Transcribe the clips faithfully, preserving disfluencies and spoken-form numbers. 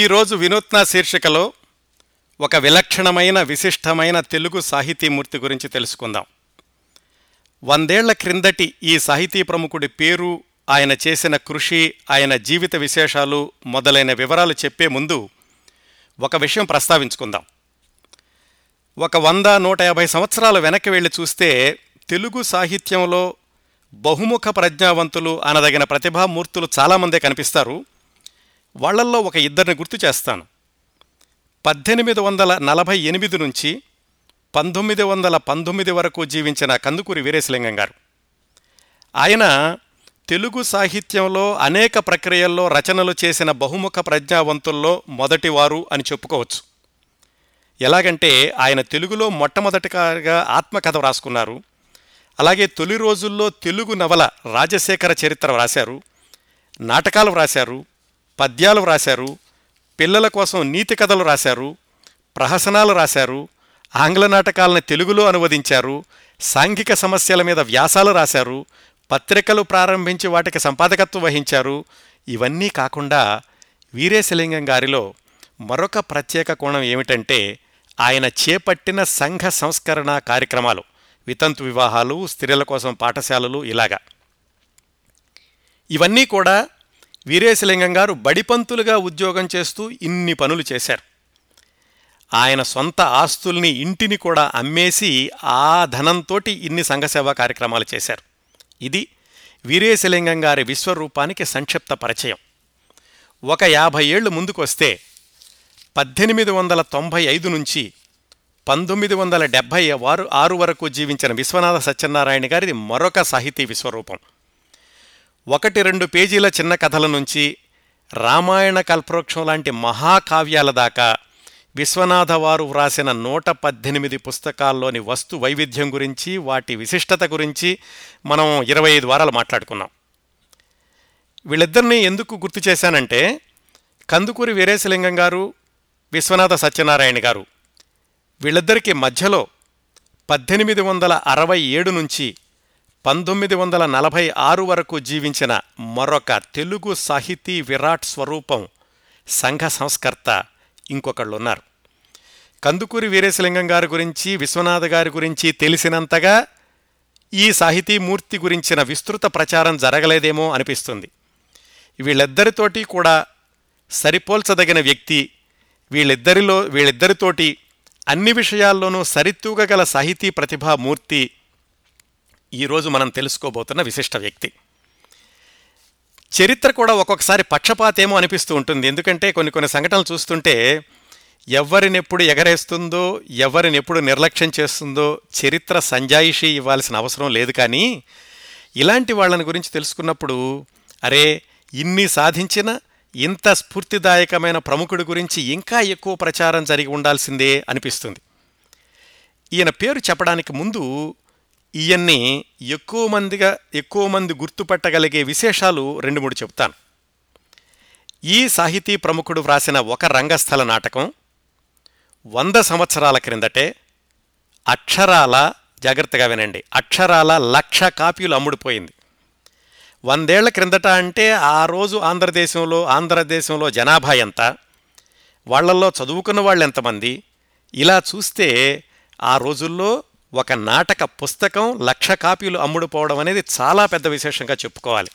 ఈరోజు వినూత్న శీర్షికలో ఒక విలక్షణమైన విశిష్టమైన తెలుగు సాహితీమూర్తి గురించి తెలుసుకుందాం. వందేళ్ల క్రిందటి ఈ సాహితీ ప్రముఖుడి పేరు, ఆయన చేసిన కృషి, ఆయన జీవిత విశేషాలు మొదలైన వివరాలు చెప్పే ముందు ఒక విషయం ప్రస్తావించుకుందాం. ఒక వంద నూట యాభై సంవత్సరాలు వెనక్కి వెళ్ళి చూస్తే తెలుగు సాహిత్యంలో బహుముఖ ప్రజ్ఞావంతులు అనదగిన ప్రతిభామూర్తులు చాలామందే కనిపిస్తారు. వాళ్లల్లో ఒక ఇద్దరిని గుర్తు చేస్తాను. పద్దెనిమిది వందల నలభై ఎనిమిది నుంచి పంతొమ్మిది వందల పంతొమ్మిది వరకు జీవించిన కందుకూరి వీరేశలింగం గారు. ఆయన తెలుగు సాహిత్యంలో అనేక ప్రక్రియల్లో రచనలు చేసిన బహుముఖ ప్రజ్ఞావంతుల్లో మొదటివారు అని చెప్పుకోవచ్చు. ఎలాగంటే, ఆయన తెలుగులో మొట్టమొదటిగా ఆత్మకథ రాసుకున్నారు. అలాగే తొలి రోజుల్లో తెలుగు నవల రాజశేఖర చరిత్ర రాశారు, నాటకాలు వ్రాశారు, పద్యాలు వ్రాశారు, పిల్లల కోసం నీతి కథలు రాశారు, ప్రహసనాలు రాశారు, ఆంగ్ల నాటకాలను తెలుగులో అనువదించారు, సాంఘిక సమస్యల మీద వ్యాసాలు రాశారు, పత్రికలు ప్రారంభించి వాటికి సంపాదకత్వం వహించారు. ఇవన్నీ కాకుండా వీరేశలింగం గారిలో మరొక ప్రత్యేక కోణం ఏమిటంటే, ఆయన చేపట్టిన సంఘ సంస్కరణ కార్యక్రమాలు, వితంతు వివాహాలు, స్త్రీల కోసం పాఠశాలలు, ఇలాగా ఇవన్నీ కూడా వీరేశలింగం గారు బడిపంతులుగా ఉద్యోగం చేస్తూ ఇన్ని పనులు చేశారు. ఆయన సొంత ఆస్తుల్ని, ఇంటిని కూడా అమ్మేసి ఆ ధనంతో ఇన్ని సంఘసేవా కార్యక్రమాలు చేశారు. ఇది వీరేశలింగం గారి విశ్వరూపానికి సంక్షిప్త పరిచయం. ఒక యాభై ఏళ్ళు ముందుకొస్తే పద్దెనిమిది వందల తొంభై ఐదు నుంచి పంతొమ్మిది వందల డెబ్భై ఆరు ఆరు వరకు జీవించిన విశ్వనాథ సత్యనారాయణ గారిది మరొక సాహితీ విశ్వరూపం. ఒకటి రెండు పేజీల చిన్న కథల నుంచి రామాయణ కల్పవృక్షం లాంటి మహాకావ్యాల దాకా విశ్వనాథ వారు వ్రాసిన నూట పద్దెనిమిది పుస్తకాల్లోని వస్తు వైవిధ్యం గురించి, వాటి విశిష్టత గురించి మనం ఇరవై ఐదు వారాలు మాట్లాడుకున్నాం. వీళ్ళిద్దరినీ ఎందుకు గుర్తు చేశానంటే, కందుకూరి వీరేశలింగం గారు, విశ్వనాథ సత్యనారాయణ గారు, వీళ్ళిద్దరికీ మధ్యలో పద్దెనిమిది వందల అరవై ఏడు నుంచి పంతొమ్మిది వందల నలభై ఆరు వరకు జీవించిన మరొక తెలుగు సాహితీ విరాట్ స్వరూపం, సంఘ సంస్కర్త ఇంకొకళ్ళున్నారు. కందుకూరి వీరేశలింగం గారి గురించి, విశ్వనాథ గారి గురించి తెలిసినంతగా ఈ సాహితీమూర్తి గురించిన విస్తృత ప్రచారం జరగలేదేమో అనిపిస్తుంది. వీళ్ళిద్దరితోటి కూడా సరిపోల్చదగిన వ్యక్తి, వీళ్ళిద్దరిలో వీళ్ళిద్దరితోటి అన్ని విషయాల్లోనూ సరితూగగల సాహితీ ప్రతిభామూర్తి ఈరోజు మనం తెలుసుకోబోతున్న విశిష్ట వ్యక్తి. చరిత్ర కూడా ఒక్కొక్కసారి పక్షపాతేమో అనిపిస్తూ ఉంటుంది. ఎందుకంటే కొన్ని కొన్ని సంఘటనలు చూస్తుంటే ఎవరినెప్పుడు ఎగరేస్తుందో, ఎవరినెప్పుడు నిర్లక్ష్యం చేస్తుందో చరిత్ర సంజాయిషి ఇవ్వాల్సిన అవసరం లేదు. కానీ ఇలాంటి వాళ్ళని గురించి తెలుసుకున్నప్పుడు, అరే ఇన్ని సాధించిన, ఇంత స్ఫూర్తిదాయకమైన ప్రముఖుడి గురించి ఇంకా ఎక్కువ ప్రచారం జరిగి ఉండాల్సిందే అనిపిస్తుంది. ఈయన పేరు చెప్పడానికి ముందు ఇవన్నీ ఎక్కువ మందిగా ఎక్కువ మంది గుర్తుపట్టగలిగే విశేషాలు రెండు మూడు చెప్తాను. ఈ సాహితీ ప్రముఖుడు వ్రాసిన ఒక రంగస్థల నాటకం వంద సంవత్సరాల క్రిందటే అక్షరాల, జాగ్రత్తగా వినండి, అక్షరాల లక్ష కాపీలు అమ్ముడుపోయింది. వందేళ్ల క్రిందట అంటే ఆ రోజు ఆంధ్రదేశంలో ఆంధ్రదేశంలో జనాభా ఎంత, వాళ్లల్లో చదువుకున్న వాళ్ళు ఎంతమంది, ఇలా చూస్తే ఆ రోజుల్లో ఒక నాటక పుస్తకం లక్ష కాపీలు అమ్ముడుపోవడం అనేది చాలా పెద్ద విశేషంగా చెప్పుకోవాలి.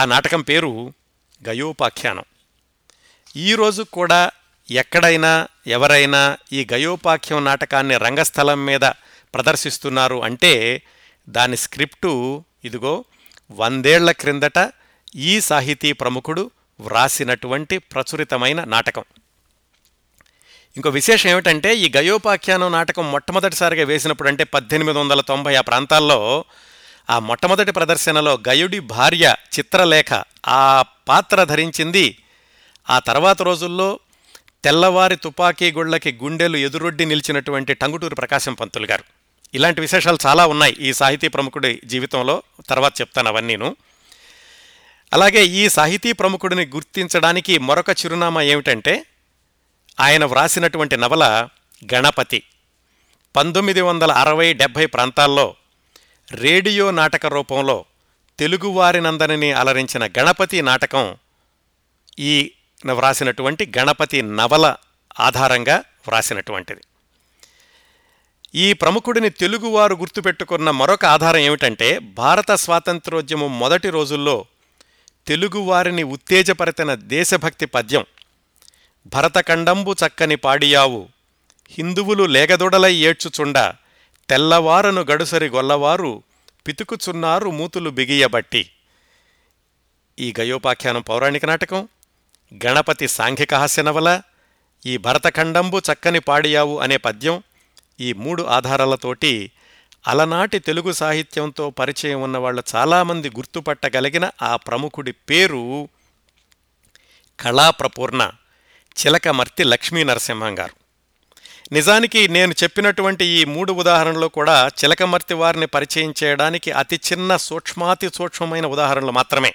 ఆ నాటకం పేరు గయోపాఖ్యానం. ఈరోజు కూడా ఎక్కడైనా ఎవరైనా ఈ గయోపాఖ్యం నాటకాన్ని రంగస్థలం మీద ప్రదర్శిస్తున్నారు అంటే దాని స్క్రిప్టు ఇదిగో వందేళ్ల క్రిందట ఈ సాహితీ ప్రముఖుడు వ్రాసినటువంటి ప్రచురితమైన నాటకం. ఇంకో విశేషం ఏమిటంటే, ఈ గయోపాఖ్యానం నాటకం మొట్టమొదటిసారిగా వేసినప్పుడు అంటే పద్దెనిమిది వందల తొంభై ఆ ప్రాంతాల్లో ఆ మొట్టమొదటి ప్రదర్శనలో గయుడి భార్య చిత్రలేఖ ఆ పాత్ర ధరించింది. ఆ తర్వాత రోజుల్లో తెల్లవారి తుపాకీ గుళ్ళకి గుండెలు ఎదురొడ్డి నిలిచినటువంటి టంగుటూరు ప్రకాశం పంతులు గారు. ఇలాంటి విశేషాలు చాలా ఉన్నాయి ఈ సాహితీ ప్రముఖుడి జీవితంలో, తర్వాత చెప్తాను అవన్నీను. అలాగే ఈ సాహితీ ప్రముఖుడిని గుర్తించడానికి మరొక చిరునామా ఏమిటంటే, ఆయన వ్రాసినటువంటి నవల గణపతి పంతొమ్మిది వందల అరవై డెబ్భై ప్రాంతాల్లో రేడియో నాటక రూపంలో తెలుగువారినందరినీ అలరించిన గణపతి నాటకం ఈ వ్రాసినటువంటి గణపతి నవల ఆధారంగా వ్రాసినటువంటిది. ఈ ప్రముఖుడిని తెలుగువారు గుర్తుపెట్టుకున్న మరొక ఆధారం ఏమిటంటే, భారత స్వాతంత్రోద్యమం మొదటి రోజుల్లో తెలుగువారిని ఉత్తేజపరిచిన దేశభక్తి పద్యం భరతఖండంబు చక్కని పాడియావు హిందువులు లేగదొడలై ఏడ్చుచుండ తెల్లవారను గడుసరి గొల్లవారు పితుకుచున్నారు మూతులు బిగియబట్టి. ఈ గయోపాఖ్యానం పౌరాణిక నాటకం, గణపతి సాంఘిక హాస్య నవల, ఈ భరతఖండంబు చక్కని పాడియావు అనే పద్యం, ఈ మూడు ఆధారాలతోటి అలనాటి తెలుగు సాహిత్యంతో పరిచయం ఉన్నవాళ్ళు చాలామంది గుర్తుపట్టగలిగిన ఆ ప్రముఖుడి పేరు కళాప్రపూర్ణ చిలకమర్తి లక్ష్మీ నరసింహం గారు. నిజానికి నేను చెప్పినటువంటి ఈ మూడు ఉదాహరణలు కూడా చిలకమర్తి వారిని పరిచయం చేయడానికి అతి చిన్న సూక్ష్మాతి సూక్ష్మమైన ఉదాహరణలు మాత్రమే.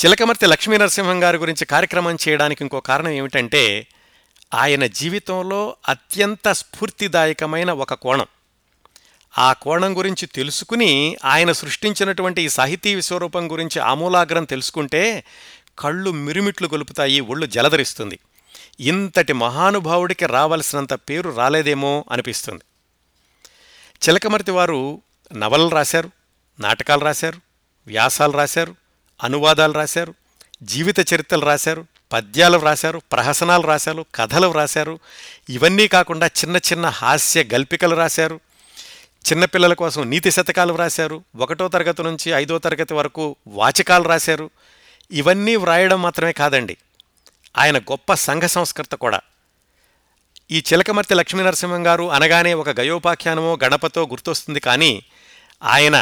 చిలకమర్తి లక్ష్మీ నరసింహం గారి గురించి కార్యక్రమం చేయడానికి ఇంకో కారణం ఏమిటంటే, ఆయన జీవితంలో అత్యంత స్ఫూర్తిదాయకమైన ఒక కోణం, ఆ కోణం గురించి తెలుసుకుని ఆయన సృష్టించినటువంటి ఈ సాహితీ విశ్వరూపం గురించి ఆమూలాగ్రం తెలుసుకుంటే కళ్ళు మిరుమిట్లు గొలుపుతాయి, ఒళ్ళు జలధరిస్తుంది. ఇంతటి మహానుభావుడికి రావలసినంత పేరు రాలేదేమో అనిపిస్తుంది. చిలకమర్తి వారు నవలలు రాశారు, నాటకాలు రాశారు, వ్యాసాలు రాశారు, అనువాదాలు రాశారు, జీవిత చరిత్రలు రాశారు, పద్యాలు రాశారు, ప్రహసనాలు రాశారు, కథలు రాశారు. ఇవన్నీ కాకుండా చిన్న చిన్న హాస్య గల్పికలు రాశారు, చిన్నపిల్లల కోసం నీతి శతకాలు రాశారు, ఒకటో తరగతి నుంచి ఐదో తరగతి వరకు వాచకాలు రాశారు. ఇవన్నీ వ్రాయడం మాత్రమే కాదండి, ఆయన గొప్ప సంఘ సంస్కర్త కూడా. ఈ చిలకమర్తి లక్ష్మీ నరసింహం గారు అనగానే ఒక గయోపాఖ్యానమో గణపతో గుర్తొస్తుంది, కానీ ఆయన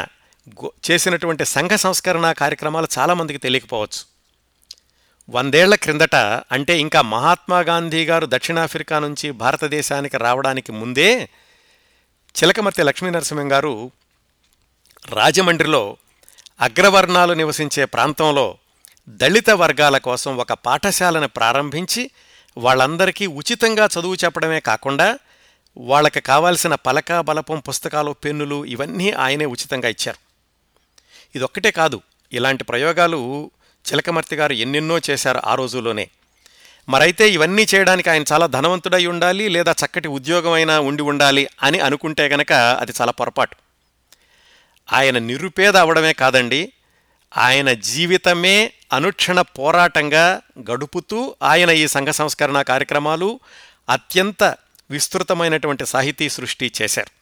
చేసినటువంటి సంఘ సంస్కరణ కార్యక్రమాలు చాలామందికి తెలియకపోవచ్చు. వందేళ్ల క్రిందట, అంటే ఇంకా మహాత్మాగాంధీ గారు దక్షిణాఫ్రికా నుంచి భారతదేశానికి రావడానికి ముందే, చిలకమర్తి లక్ష్మీ నరసింహం గారు రాజమండ్రిలో అగ్రవర్ణాలు నివసించే ప్రాంతంలో దళిత వర్గాల కోసం ఒక పాఠశాలను ప్రారంభించి వాళ్ళందరికీ ఉచితంగా చదువు చెప్పడమే కాకుండా వాళ్ళకి కావాల్సిన పలక, బలపం, పుస్తకాలు, పెన్నులు ఇవన్నీ ఆయనే ఉచితంగా ఇచ్చారు. ఇదొక్కటే కాదు, ఇలాంటి ప్రయోగాలు చిలకమర్తి గారు ఎన్నెన్నో చేశారు ఆ రోజుల్లోనే. మరైతే ఇవన్నీ చేయడానికి ఆయన చాలా ధనవంతుడై ఉండాలి, లేదా చక్కటి ఉద్యోగమైనా ఉండి ఉండాలి అని అనుకుంటే గనక అది చాలా పొరపాటు. ఆయన నిరుపేద అవడమే కాదండి, ఆయన జీవితమే అనుక్షణ పోరాటంగా గడుపుతూ ఆయన ఈ సంఘ సంస్కరణ కార్యక్రమాలు, అత్యంత విస్తృతమైనటువంటి సాహితీ సృష్టి చేశారు.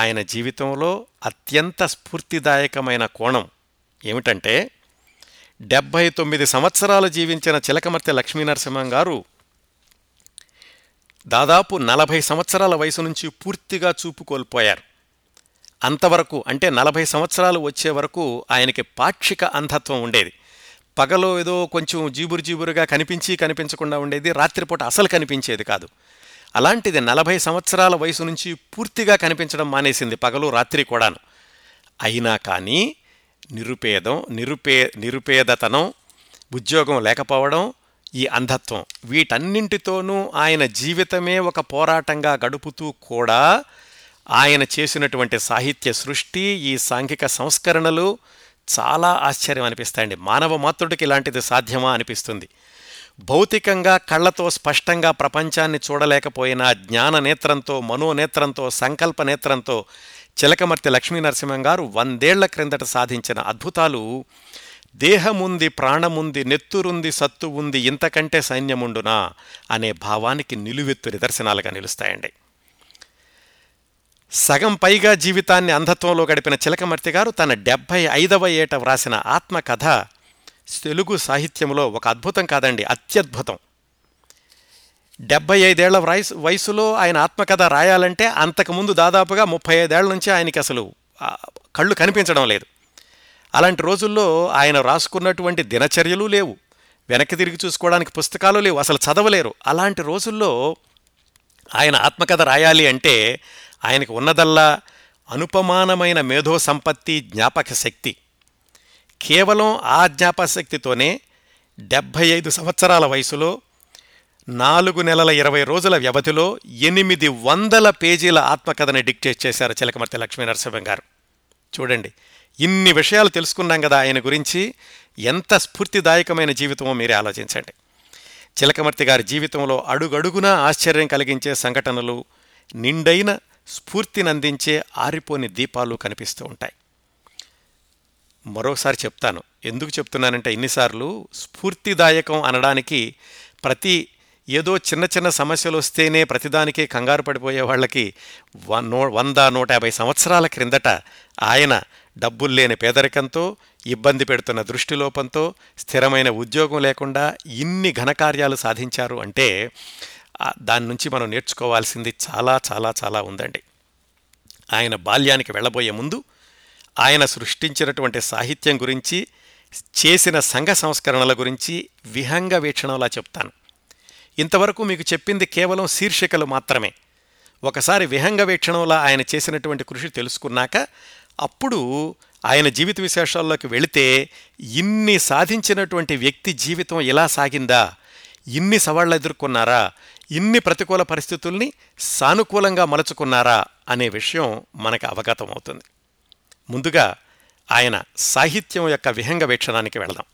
ఆయన జీవితంలో అత్యంత స్ఫూర్తిదాయకమైన కోణం ఏమిటంటే, డెబ్భై తొమ్మిది సంవత్సరాలు జీవించిన చిలకమర్తి లక్ష్మీ నరసింహం గారు దాదాపు నలభై సంవత్సరాల వయసు నుంచి పూర్తిగా చూపు కోల్పోయారు. అంతవరకు, అంటే నలభై సంవత్సరాలు వచ్చే వరకు ఆయనకి పాక్షిక అంధత్వం ఉండేది. పగలో ఏదో కొంచెం జీబురు జీబురుగా కనిపించి కనిపించకుండా ఉండేది, రాత్రిపూట అసలు కనిపించేది కాదు. అలాంటిది నలభై సంవత్సరాల వయసు నుంచి పూర్తిగా కనిపించడం మానేసింది, పగలు రాత్రి కూడాను. అయినా కానీ నిరుపేదం, నిరుపే నిరుపేదతనం, ఉద్యోగం లేకపోవడం, ఈ అంధత్వం, వీటన్నింటితోనూ ఆయన జీవితమే ఒక పోరాటంగా గడుపుతూ కూడా ఆయన చేసినటువంటి సాహిత్య సృష్టి, ఈ సాంఘిక సంస్కరణలు చాలా ఆశ్చర్యం అనిపిస్తాయండి. మానవ మాతృడికి ఇలాంటిది సాధ్యమా అనిపిస్తుంది. భౌతికంగా కళ్ళతో స్పష్టంగా ప్రపంచాన్ని చూడలేకపోయినా జ్ఞాననేత్రంతో, మనోనేత్రంతో, సంకల్ప నేత్రంతో చిలకమర్తి లక్ష్మీ నరసింహం గారు వందేళ్ల క్రిందట సాధించిన అద్భుతాలు, దేహముంది ప్రాణముంది నెత్తురుంది సత్తు ఉంది ఇంతకంటే సైన్యముండునా అనే భావానికి నిలువెత్తు నిదర్శనాలుగా నిలుస్తాయండి. సగం పైగా జీవితాన్ని అంధత్వంలో గడిపిన చిలకమర్తి గారు తన డెబ్భై ఐదవ ఏట వ్రాసిన ఆత్మకథ తెలుగు సాహిత్యంలో ఒక అద్భుతం కాదండి, అత్యద్భుతం. డెబ్బై ఐదేళ్ల వయసు వయసులో ఆయన ఆత్మకథ రాయాలంటే అంతకుముందు దాదాపుగా ముప్పై ఐదేళ్ల నుంచి ఆయనకి అసలు కళ్ళు కనిపించడం లేదు. అలాంటి రోజుల్లో ఆయన రాసుకున్నటువంటి దినచర్యలు లేవు, వెనక్కి తిరిగి చూసుకోవడానికి పుస్తకాలు లేవు, అసలు చదవలేరు. అలాంటి రోజుల్లో ఆయన ఆత్మకథ రాయాలి అంటే ఆయనకు ఉన్నదల్లా అనుపమానమైన మేధో సంపత్తి, జ్ఞాపక శక్తి. కేవలం ఆ జ్ఞాపశక్తితోనే డెబ్భై ఐదు సంవత్సరాల వయసులో నాలుగు నెలల ఇరవై రోజుల వ్యవధిలో ఎనిమిది వందల పేజీల ఆత్మకథని డిక్టేట్ చేశారు చిలకమర్తి లక్ష్మీ నరసింహం గారు. చూడండి, ఇన్ని విషయాలు తెలుసుకున్నాం కదా ఆయన గురించి. ఎంత స్ఫూర్తిదాయకమైన జీవితమో మీరే ఆలోచించండి. చిలకమర్తి గారి జీవితంలో అడుగడుగునా ఆశ్చర్యం కలిగించే సంఘటనలు, నిండైన స్ఫూర్తినందించే ఆరిపోని దీపాలు కనిపిస్తూ ఉంటాయి. మరోసారి చెప్తాను, ఎందుకు చెప్తున్నానంటే ఇన్నిసార్లు స్ఫూర్తిదాయకం అనడానికి ప్రతి ఏదో చిన్న చిన్న సమస్యలు వస్తేనే ప్రతిదానికే కంగారు పడిపోయే వాళ్ళకి నో వంద నూట యాభై సంవత్సరాల క్రిందట ఆయన డబ్బులు లేని పేదరికంతో, ఇబ్బంది పెడుతున్న దృష్టిలోపంతో, స్థిరమైన ఉద్యోగం లేకుండా ఇన్ని ఘనకార్యాలు సాధించారు అంటే దాని నుంచి మనం నేర్చుకోవాల్సింది చాలా చాలా చాలా ఉందండి. ఆయన బాల్యానికి వెళ్ళబోయే ముందు ఆయన సృష్టించినటువంటి సాహిత్యం గురించి, చేసిన సంఘ సంస్కరణల గురించి విహంగ వీక్షణంలా చెప్తాను. ఇంతవరకు మీకు చెప్పింది కేవలం శీర్షికలు మాత్రమే. ఒకసారి విహంగ వీక్షణంలా ఆయన చేసినటువంటి కృషి తెలుసుకున్నాక అప్పుడు ఆయన జీవిత విశేషాల్లోకి వెళితే ఇన్ని సాధించినటువంటి వ్యక్తి జీవితం ఇలా సాగిందా, ఇన్ని సవాళ్ళు ఎదుర్కొన్నారా, ఇన్ని ప్రతికూల పరిస్థితుల్ని సానుకూలంగా మలుచుకున్నారా అనే విషయం మనకు అవగతం అవుతుంది. ముందుగా ఆయన సాహిత్యం యొక్క విహంగ వీక్షణానికి వెళదాం.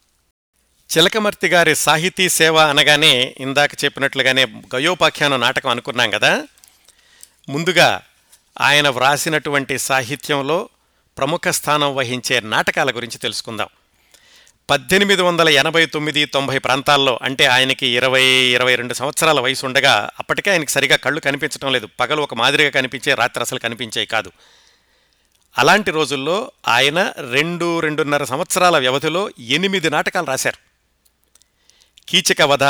చిలకమర్తి గారి సాహితీ సేవ అనగానే ఇందాక చెప్పినట్లుగానే గయోపాఖ్యానం నాటకం అనుకున్నాం కదా. ముందుగా ఆయన వ్రాసినటువంటి సాహిత్యంలో ప్రముఖ స్థానం వహించే నాటకాల గురించి తెలుసుకుందాం. పద్దెనిమిది వందల ఎనభై తొమ్మిది తొంభై ప్రాంతాల్లో, అంటే ఆయనకి ఇరవై ఇరవై రెండు సంవత్సరాల వయసు ఉండగా, అప్పటికే ఆయనకి సరిగా కళ్ళు కనిపించడం లేదు. పగలు ఒక మాదిరిగా కనిపించే, రాత్రి అసలు కనిపించేవి కాదు. అలాంటి రోజుల్లో ఆయన రెండు రెండున్నర సంవత్సరాల వ్యవధిలో ఎనిమిది నాటకాలు రాశారు. కీచక వధ,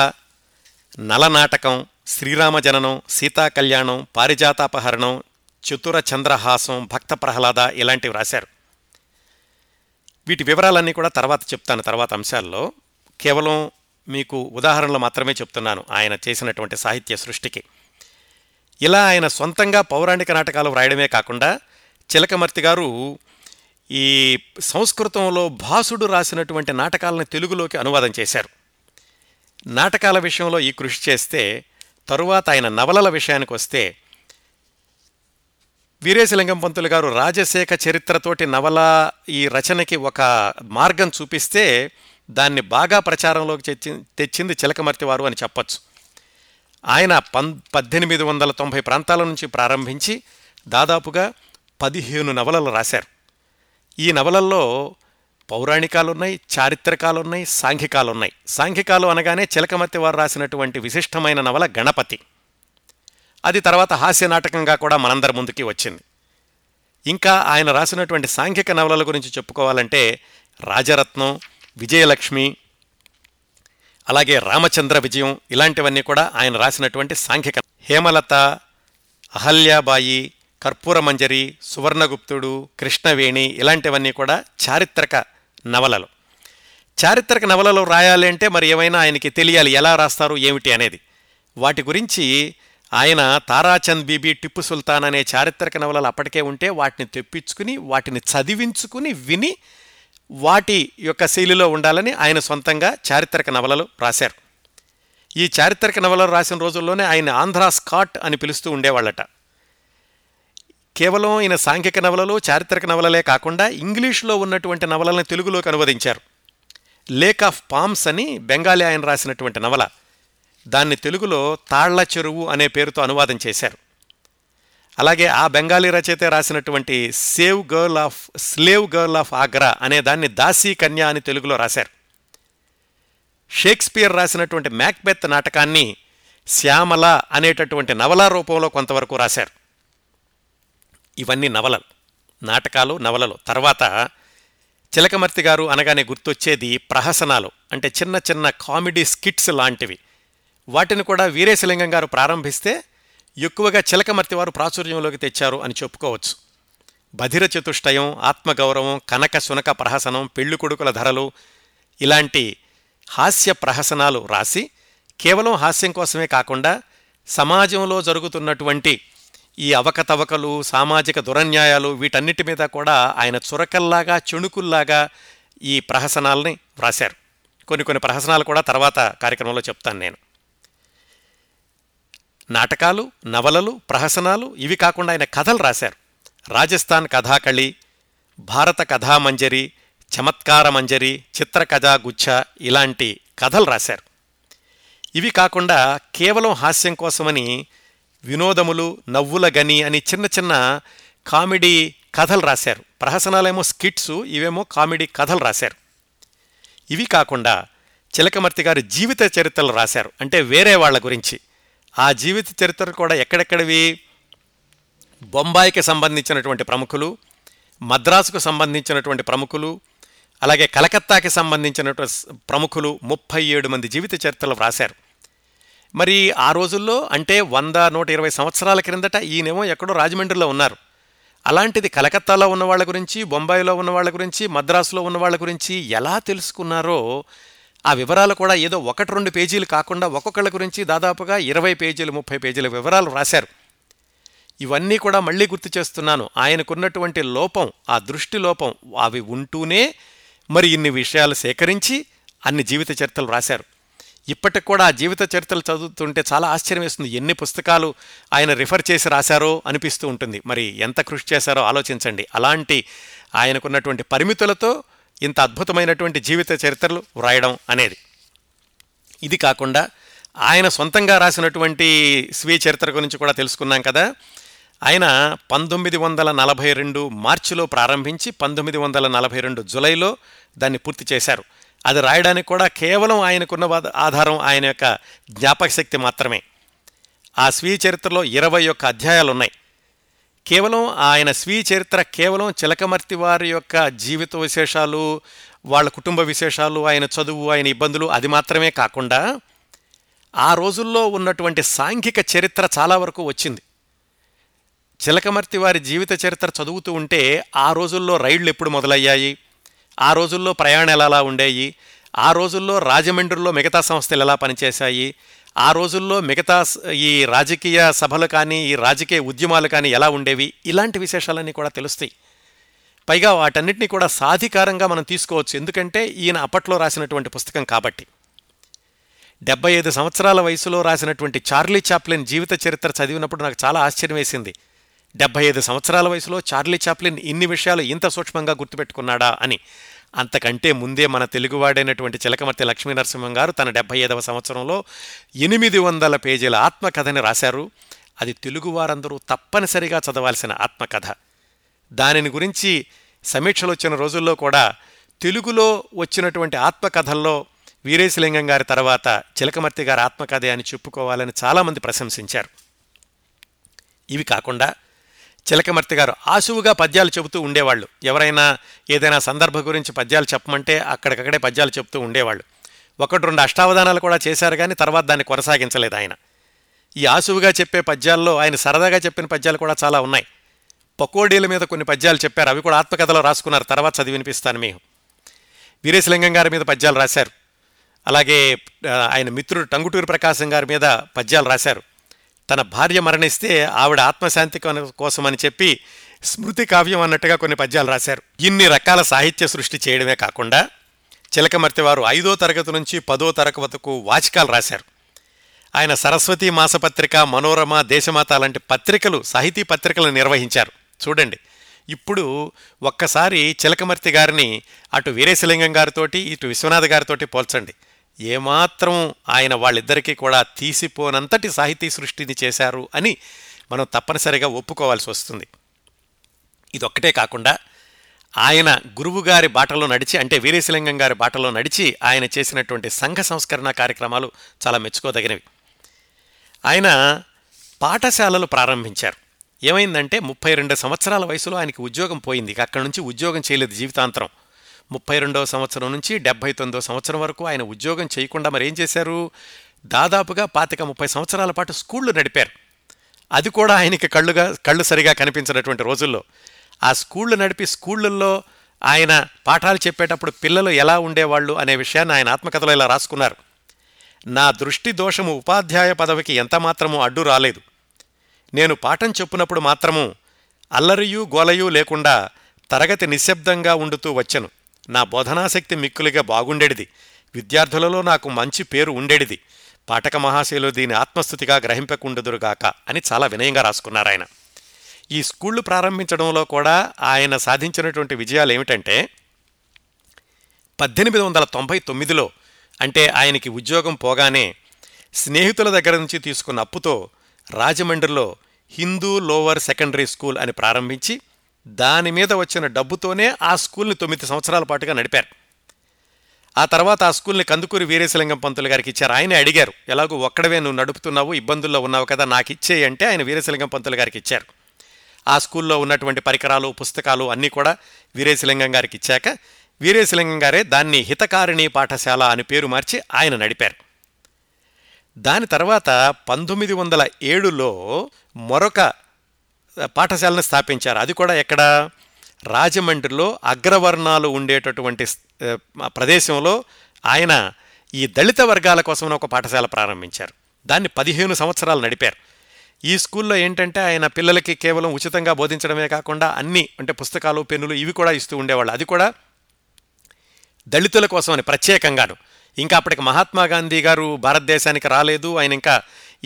నలనాటకం, శ్రీరామజననం, సీతాకళ్యాణం, పారిజాతాపహరణం, చతుర చంద్రహాసం, భక్త ప్రహ్లాద ఇలాంటివి రాశారు. వీటి వివరాలన్నీ కూడా తర్వాత చెప్తాను, తర్వాత అంశాల్లో. కేవలం మీకు ఉదాహరణలు మాత్రమే చెప్తున్నాను ఆయన చేసినటువంటి సాహిత్య సృష్టికి. ఇలా ఆయన సొంతంగా పౌరాణిక నాటకాలు వ్రాయడమే కాకుండా చిలకమర్తి గారు ఈ సంస్కృతంలో భాసుడు రాసినటువంటి నాటకాలను తెలుగులోకి అనువాదం చేశారు. నాటకాల విషయంలో ఈ కృషి చేస్తే, తరువాత ఆయన నవలల విషయానికి వస్తే, వీరేశలింగం పంతులు గారు రాజశేఖ చరిత్రతోటి నవల ఈ రచనకి ఒక మార్గం చూపిస్తే దాన్ని బాగా ప్రచారంలోకి తెచ్చి తెచ్చింది చిలకమర్తి వారు అని చెప్పచ్చు. ఆయన పం పద్దెనిమిది వందల తొంభై ప్రాంతాల నుంచి ప్రారంభించి దాదాపుగా పదిహేను నవలలు రాశారు. ఈ నవలల్లో పౌరాణికాలున్నాయి, చారిత్రకాలున్నాయి, సాంఘికాలున్నాయి. సాంఘికాలు అనగానే చిలకమర్తి వారు రాసినటువంటి విశిష్టమైన నవల గణపతి. అది తర్వాత హాస్య నాటకంగా కూడా మనందరి ముందుకి వచ్చింది. ఇంకా ఆయన రాసినటువంటి సాంఘిక నవలల గురించి చెప్పుకోవాలంటే రాజరత్నం, విజయలక్ష్మి, అలాగే రామచంద్ర విజయం ఇలాంటివన్నీ కూడా ఆయన రాసినటువంటి సాంఘిక. హేమలత, అహల్యాబాయి, కర్పూరమంజరి, సువర్ణగుప్తుడు, కృష్ణవేణి ఇలాంటివన్నీ కూడా చారిత్రక నవలలు. చారిత్రక నవలలు రాయాలి అంటే మరి ఏమైనా ఆయనకి తెలియాలి, ఎలా రాస్తారు ఏమిటి అనేది. వాటి గురించి ఆయన తారాచంద్ బీబీ, టిప్పు సుల్తాన్ అనే చారిత్రక నవలలు అప్పటికే ఉంటే వాటిని తెప్పించుకుని వాటిని చదివించుకుని విని వాటి యొక్క శైలిలో ఉండాలని ఆయన సొంతంగా చారిత్రక నవలలు రాశారు. ఈ చారిత్రక నవలలు రాసిన రోజుల్లోనే ఆయన ఆంధ్రా స్కాట్ అని పిలుస్తూ ఉండేవాళ్ళట. కేవలం ఈయన సాంఘిక నవలలు, చారిత్రక నవలలే కాకుండా ఇంగ్లీష్లో ఉన్నటువంటి నవలలను తెలుగులోకి అనువదించారు. లేక్ ఆఫ్ పామ్స్ అని బెంగాలీ ఆయన రాసినటువంటి నవల, దాన్ని తెలుగులో తాళ్ల చెరువు అనే పేరుతో అనువాదం చేశారు. అలాగే ఆ బెంగాలీ రచయిత రాసినటువంటి save girl of slave girl of Agra అనే దాన్ని దాసీ కన్య అని తెలుగులో రాశారు. షేక్స్పియర్ రాసినటువంటి మ్యాక్బెత్ నాటకాన్ని శ్యామల అనేటటువంటి నవలా రూపంలో కొంతవరకు రాశారు. ఇవన్నీ నవలలు, నాటకాలు, నవలలు. తర్వాత చిలకమర్తి గారు అనగానే గుర్తొచ్చేది ప్రహసనాలు, అంటే చిన్న చిన్న కామెడీ స్కిట్స్ లాంటివి. వాటిని కూడా వీరేశలింగం గారు ప్రారంభిస్తే ఎక్కువగా చిలకమర్తి వారు ప్రాచుర్యంలోకి తెచ్చారు అని చెప్పుకోవచ్చు. బధిర చతుష్టయం, ఆత్మగౌరవం, కనక సునక ప్రహసనం, పెళ్లి కొడుకుల ధరలు ఇలాంటి హాస్య ప్రహసనాలు రాసి కేవలం హాస్యం కోసమే కాకుండా సమాజంలో జరుగుతున్నటువంటి ఈ అవకతవకలు, సామాజిక దురన్యాయాలు వీటన్నిటి మీద కూడా ఆయన చురకల్లాగా, చెణుకుల్లాగా ఈ ప్రహసనాలని వ్రాశారు. కొన్ని కొన్ని ప్రహసనాలు కూడా తర్వాత కార్యక్రమంలో చెప్తాను నేను. నాటకాలు, నవలలు, ప్రహసనాలు, ఇవి కాకుండా ఆయన కథలు రాశారు. రాజస్థాన్ కథాకళి, భారత కథామంజరి, చమత్కార మంజరి, చిత్రకథా గుచ్ఛ ఇలాంటి కథలు రాశారు. ఇవి కాకుండా కేవలం హాస్యం కోసమని వినోదములు, నవ్వుల గని అని చిన్న చిన్న కామెడీ కథలు రాశారు. ప్రహసనాలేమో స్కిట్స్, ఇవేమో కామెడీ కథలు రాశారు. ఇవి కాకుండా చిలకమర్తి గారి జీవిత చరిత్రలు రాశారు. అంటే వేరే వాళ్ళ గురించి ఆ జీవిత చరిత్రలు కూడా ఎక్కడెక్కడివి, బొంబాయికి సంబంధించినటువంటి ప్రముఖులు, మద్రాసుకు సంబంధించినటువంటి ప్రముఖులు, అలాగే కలకత్తాకి సంబంధించినటువంటి ప్రముఖులు ముప్పై ఏడు మంది జీవిత చరిత్రలు రాశారు. మరి ఆ రోజుల్లో అంటే వంద నూట ఇరవై సంవత్సరాల క్రిందట ఈయనేమో ఎక్కడో రాజమండ్రిలో ఉన్నారు. అలాంటిది కలకత్తాలో ఉన్న వాళ్ళ గురించి, బొంబాయిలో ఉన్న వాళ్ళ గురించి, మద్రాసులో ఉన్న వాళ్ళ గురించి ఎలా తెలుసుకున్నారో ఆ వివరాలు కూడా ఏదో ఒకటి రెండు పేజీలు కాకుండా ఒక్కొక్కళ్ళ గురించి దాదాపుగా ఇరవై పేజీలు ముప్పై పేజీల వివరాలు రాశారు. ఇవన్నీ కూడా మళ్ళీ గుర్తు చేస్తున్నాను, ఆయనకున్నటువంటి లోపం, ఆ దృష్టి లోపం, అవి ఉంటూనే మరి ఇన్ని విషయాలు సేకరించి అన్ని జీవిత చరిత్రలు రాశారు. ఇప్పటికి కూడా ఆ జీవిత చరిత్రలు చదువుతుంటే చాలా ఆశ్చర్యం వేస్తుంది. ఎన్ని పుస్తకాలు ఆయన రిఫర్ చేసి రాశారో అనిపిస్తూ ఉంటుంది. మరి ఎంత కృషి చేశారో ఆలోచించండి. అలాంటి ఆయనకున్నటువంటి పరిమితులతో ఇంత అద్భుతమైనటువంటి జీవిత చరిత్రలు వ్రాయడం అనేది. ఇది కాకుండా ఆయన సొంతంగా రాసినటువంటి స్వీయ చరిత్ర గురించి కూడా తెలుసుకున్నాం కదా. ఆయన పంతొమ్మిది వందల నలభై రెండు మార్చిలో ప్రారంభించి పంతొమ్మిది వందల నలభై రెండు జులైలో దాన్ని పూర్తి చేశారు. అది రాయడానికి కూడా కేవలం ఆయనకున్న ఆధారం ఆయన యొక్క జ్ఞాపకశక్తి మాత్రమే. ఆ స్వీయ చరిత్రలో ఇరవై ఒక్క అధ్యాయాలు ఉన్నాయి. కేవలం ఆయన స్వీయ చరిత్ర కేవలం చిలకమర్తి వారి యొక్క జీవిత విశేషాలు, వాళ్ళ కుటుంబ విశేషాలు, ఆయన చదువు, ఆయన ఇబ్బందులు అది మాత్రమే కాకుండా ఆ రోజుల్లో ఉన్నటువంటి సాంఘిక చరిత్ర చాలా వరకు వచ్చింది. చిలకమర్తి వారి జీవిత చరిత్ర చదువుతూ ఉంటే ఆ రోజుల్లో రైళ్లు ఎప్పుడు మొదలయ్యాయి, ఆ రోజుల్లో ప్రయాణాలు ఎలా ఉండేవి, ఆ రోజుల్లో రాజమండ్రిలో మిగతా సంస్థలు ఎలా పనిచేశాయి, ఆ రోజుల్లో మిగతా ఈ రాజకీయ సభలు కానీ ఈ రాజకీయ ఉద్యమాలు కానీ ఎలా ఉండేవి, ఇలాంటి విశేషాలన్నీ కూడా తెలుస్తాయి. పైగా వాటన్నిటినీ కూడా సాధికారంగా మనం తీసుకోవచ్చు, ఎందుకంటే ఈయన అప్పట్లో రాసినటువంటి పుస్తకం కాబట్టి. డెబ్బై ఐదు సంవత్సరాల వయసులో రాసినటువంటి చార్లీ చాప్లిన్ జీవిత చరిత్ర చదివినప్పుడు నాకు చాలా ఆశ్చర్యం వేసింది. డెబ్బై ఐదు సంవత్సరాల వయసులో చార్లీ చాప్లిన్ ఇన్ని విషయాలు ఇంత సూక్ష్మంగా గుర్తుపెట్టుకున్నాడా అని. అంతకంటే ముందే మన తెలుగువాడైనటువంటి చిలకమర్తి లక్ష్మీ నరసింహం గారు తన డెబ్బై ఐదవ సంవత్సరంలో ఎనిమిది వందల పేజీల ఆత్మకథని రాశారు. అది తెలుగు వారందరూ తప్పనిసరిగా చదవాల్సిన ఆత్మకథ. దానిని గురించి సమీక్షలు వచ్చిన రోజుల్లో కూడా తెలుగులో వచ్చినటువంటి ఆత్మకథల్లో వీరేశలింగం గారి తర్వాత చిలకమర్తి గారి ఆత్మకథ అని చెప్పుకోవాలని చాలామంది ప్రశంసించారు. ఇవి కాకుండా చిలకమర్తి గారు ఆశువుగా పద్యాలు చెబుతూ ఉండేవాళ్ళు. ఎవరైనా ఏదైనా సందర్భం గురించి పద్యాలు చెప్పమంటే అక్కడికక్కడే పద్యాలు చెబుతూ ఉండేవాళ్ళు. ఒకటి రెండు అష్టావధానాలు కూడా చేశారు కానీ తర్వాత దాన్ని కొనసాగించలేదు ఆయన. ఈ ఆశువుగా చెప్పే పద్యాల్లో ఆయన సరదాగా చెప్పిన పద్యాలు కూడా చాలా ఉన్నాయి. పకోడీల మీద కొన్ని పద్యాలు చెప్పారు, అవి కూడా ఆత్మకథలో రాసుకున్నారు, తర్వాత చదివి వినిపిస్తాను మీకు. వీరేశలింగం గారి మీద పద్యాలు రాశారు, అలాగే ఆయన మిత్రుడు టంగుటూరు ప్రకాశం గారి మీద పద్యాలు రాశారు. తన భార్య మరణిస్తే ఆవిడ ఆత్మశాంతి కోసమని చెప్పి స్మృతి కావ్యం అన్నట్టుగా కొన్ని పద్యాలు రాశారు. ఇన్ని రకాల సాహిత్య సృష్టి చేయడమే కాకుండా చిలకమర్తి వారు ఐదో తరగతి నుంచి పదో తరగతికు వాచికాలు రాశారు. ఆయన సరస్వతి మాసపత్రిక, మనోరమ, దేశమాత లాంటి పత్రికలు, సాహితీ పత్రికలను నిర్వహించారు. చూడండి, ఇప్పుడు ఒక్కసారి చిలకమర్తి గారిని అటు వీరేశలింగం గారితోటి ఇటు విశ్వనాథ్ గారితోటి పోల్చండి. ఏమాత్రం ఆయన వాళ్ళిద్దరికీ కూడా తీసిపోనంతటి సాహితీ సృష్టిని చేశారు అని మనం తప్పనిసరిగా ఒప్పుకోవాల్సి వస్తుంది. ఇదొక్కటే కాకుండా ఆయన గురువుగారి బాటలో నడిచి, అంటే వీరేశలింగం గారి బాటలో నడిచి ఆయన చేసినటువంటి సంఘ సంస్కరణ కార్యక్రమాలు చాలా మెచ్చుకోదగినవి. ఆయన పాఠశాలలు ప్రారంభించారు. ఏమైందంటే ముప్పై రెండు సంవత్సరాల వయసులో ఆయనకి ఉద్యోగం పోయింది. అక్కడి నుంచి ఉద్యోగం చేయలేదు జీవితాంతరం. ముప్పై రెండవ సంవత్సరం నుంచి డెబ్బై తొమ్మిదవ సంవత్సరం వరకు ఆయన ఉద్యోగం చేయకుండా మరేం చేశారు, దాదాపుగా పాతిక ముప్పై సంవత్సరాల పాటు స్కూళ్ళు నడిపారు. అది కూడా ఆయనకి కళ్ళుగా కళ్ళు సరిగా కనిపించినటువంటి రోజుల్లో ఆ స్కూళ్ళు నడిపి స్కూళ్ళల్లో ఆయన పాఠాలు చెప్పేటప్పుడు పిల్లలు ఎలా ఉండేవాళ్ళు అనే విషయాన్ని ఆయన ఆత్మకథలో ఇలా రాసుకున్నారు. నా దృష్టి దోషము ఉపాధ్యాయ పదవికి ఎంత మాత్రమూ అడ్డు రాలేదు. నేను పాఠం చెప్పునప్పుడు మాత్రము అల్లరియూ గోలయూ లేకుండా తరగతి నిశ్శబ్దంగా ఉండుతూ వచ్చను. నా బోధనాశక్తి మిక్కులుగా బాగుండేది. విద్యార్థులలో నాకు మంచి పేరు ఉండేది. పాఠక మహాశయులు దీని ఆత్మస్థుతిగా గ్రహింపకుండుదురుగాక అని చాలా వినయంగా రాసుకున్నారు ఆయన. ఈ స్కూళ్ళు ప్రారంభించడంలో కూడా ఆయన సాధించినటువంటి విజయాలు ఏమిటంటే, పద్దెనిమిది వందల తొంభై తొమ్మిదిలో అంటే ఆయనకి ఉద్యోగం పోగానే స్నేహితుల దగ్గర నుంచి తీసుకున్న అప్పుతో రాజమండ్రిలో హిందూ లోవర్ సెకండరీ స్కూల్ అని ప్రారంభించి దానిమీద వచ్చిన డబ్బుతోనే ఆ స్కూల్ని తొమ్మిది సంవత్సరాల పాటుగా నడిపారు. ఆ తర్వాత ఆ స్కూల్ని కందుకూరి వీరేశలింగం పంతులు గారికి ఇచ్చారు. ఆయనే అడిగారు, ఎలాగూ ఒక్కడవే నువ్వు నడుపుతున్నావు, ఇబ్బందుల్లో ఉన్నావు కదా, నాకు ఇచ్చేయి అంటే ఆయన వీరేశలింగం పంతులు గారికి ఇచ్చారు. ఆ స్కూల్లో ఉన్నటువంటి పరికరాలు, పుస్తకాలు అన్నీ కూడా వీరేశలింగం గారికి ఇచ్చాక వీరేశలింగం గారే దాన్ని హితకారిణి పాఠశాల అని పేరు మార్చి ఆయన నడిపారు. దాని తర్వాత పంతొమ్మిది వందల ఏడులో మరొక పాఠశాలను స్థాపించారు. అది కూడా ఎక్కడ, రాజమండ్రిలో అగ్రవర్ణాలు ఉండేటటువంటి ప్రదేశంలో ఆయన ఈ దళిత వర్గాల కోసం ఒక పాఠశాల ప్రారంభించారు. దాన్ని పదిహేను సంవత్సరాలు నడిపారు. ఈ స్కూల్లో ఏంటంటే ఆయన పిల్లలకి కేవలం ఉచితంగా బోధించడమే కాకుండా అన్నీ అంటే పుస్తకాలు, పెన్నులు ఇవి కూడా ఇస్తూ ఉండేవాళ్ళు. అది కూడా దళితుల కోసం అని ప్రత్యేకంగాను. ఇంకా అప్పటికి మహాత్మా గాంధీ గారు భారతదేశానికి రాలేదు, ఆయన ఇంకా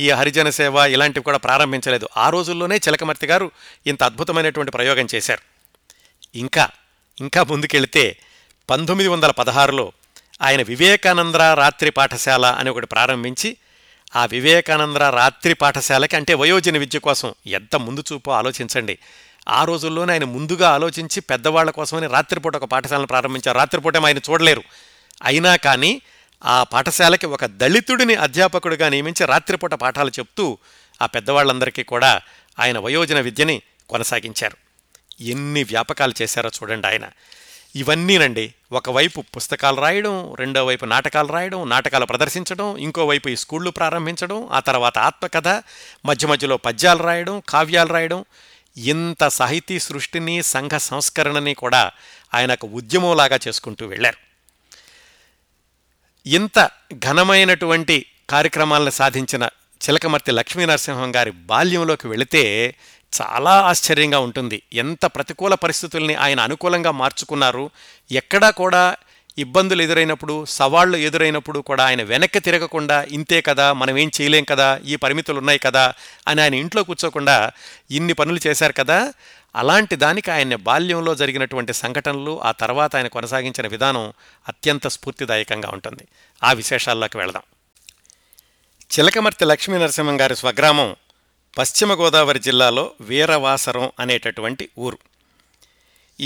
ఈ హరిజన సేవ ఇలాంటివి కూడా ప్రారంభించలేదు. ఆ రోజుల్లోనే చిలకమర్తి గారు ఇంత అద్భుతమైనటువంటి ప్రయోగం చేశారు. ఇంకా ఇంకా ముందుకెళితే పంతొమ్మిది వందల పదహారులో ఆయన వివేకానంద రాత్రి పాఠశాల అని ఒకటి ప్రారంభించి ఆ వివేకానంద రాత్రి పాఠశాలకి అంటే వయోజన విద్య కోసం ఎంత ముందు చూపో ఆలోచించండి. ఆ రోజుల్లోనే ఆయన ముందుగా ఆలోచించి పెద్దవాళ్ల కోసమని రాత్రిపూట ఒక పాఠశాలను ప్రారంభించారు. రాత్రిపూట ఆయన చూడలేరు, అయినా కానీ ఆ పాఠశాలకి ఒక దళితుడిని అధ్యాపకుడిగా నియమించి రాత్రిపూట పాఠాలు చెప్తూ ఆ పెద్దవాళ్ళందరికీ కూడా ఆయన వయోజన విద్యని కొనసాగించారు. ఎన్ని వ్యాపకాలు చేశారో చూడండి ఆయన. ఇవన్నీనండి, ఒకవైపు పుస్తకాలు రాయడం, రెండో వైపు నాటకాలు రాయడం, నాటకాలు ప్రదర్శించడం, ఇంకోవైపు ఈ స్కూళ్ళు ప్రారంభించడం, ఆ తర్వాత ఆత్మకథ, మధ్య మధ్యలో పద్యాలు రాయడం, కావ్యాలు రాయడం. ఇంత సాహితీ సృష్టిని, సంఘ సంస్కరణని కూడా ఆయనకు ఉద్యమంలాగా చేసుకుంటూ వెళ్ళారు. ఇంత ఘనమైనటువంటి కార్యక్రమాలను సాధించిన చిలకమర్తి లక్ష్మీ నరసింహం గారి బాల్యంలోకి వెళితే చాలా ఆశ్చర్యంగా ఉంటుంది. ఎంత ప్రతికూల పరిస్థితుల్ని ఆయన అనుకూలంగా మార్చుకున్నారు. ఎక్కడా కూడా ఇబ్బందులు ఎదురైనప్పుడు, సవాళ్లు ఎదురైనప్పుడు కూడా ఆయన వెనక్కి తిరగకుండా, ఇంతే కదా, మనం ఏం చేయలేం కదా, ఈ పరిమితులు ఉన్నాయి కదా అని ఆయన ఇంట్లో కూర్చోకుండా ఇన్ని పనులు చేశారు కదా. అలాంటి దానికి ఆయన బాల్యంలో జరిగినటువంటి సంఘటనలు, ఆ తర్వాత ఆయన కొనసాగించిన విధానం అత్యంత స్ఫూర్తిదాయకంగా ఉంటుంది. ఆ విశేషాల్లోకి వెళదాం. చిలకమర్తి లక్ష్మీ నరసింహం గారి స్వగ్రామం పశ్చిమ గోదావరి జిల్లాలో వీరవాసరం అనేటటువంటి ఊరు.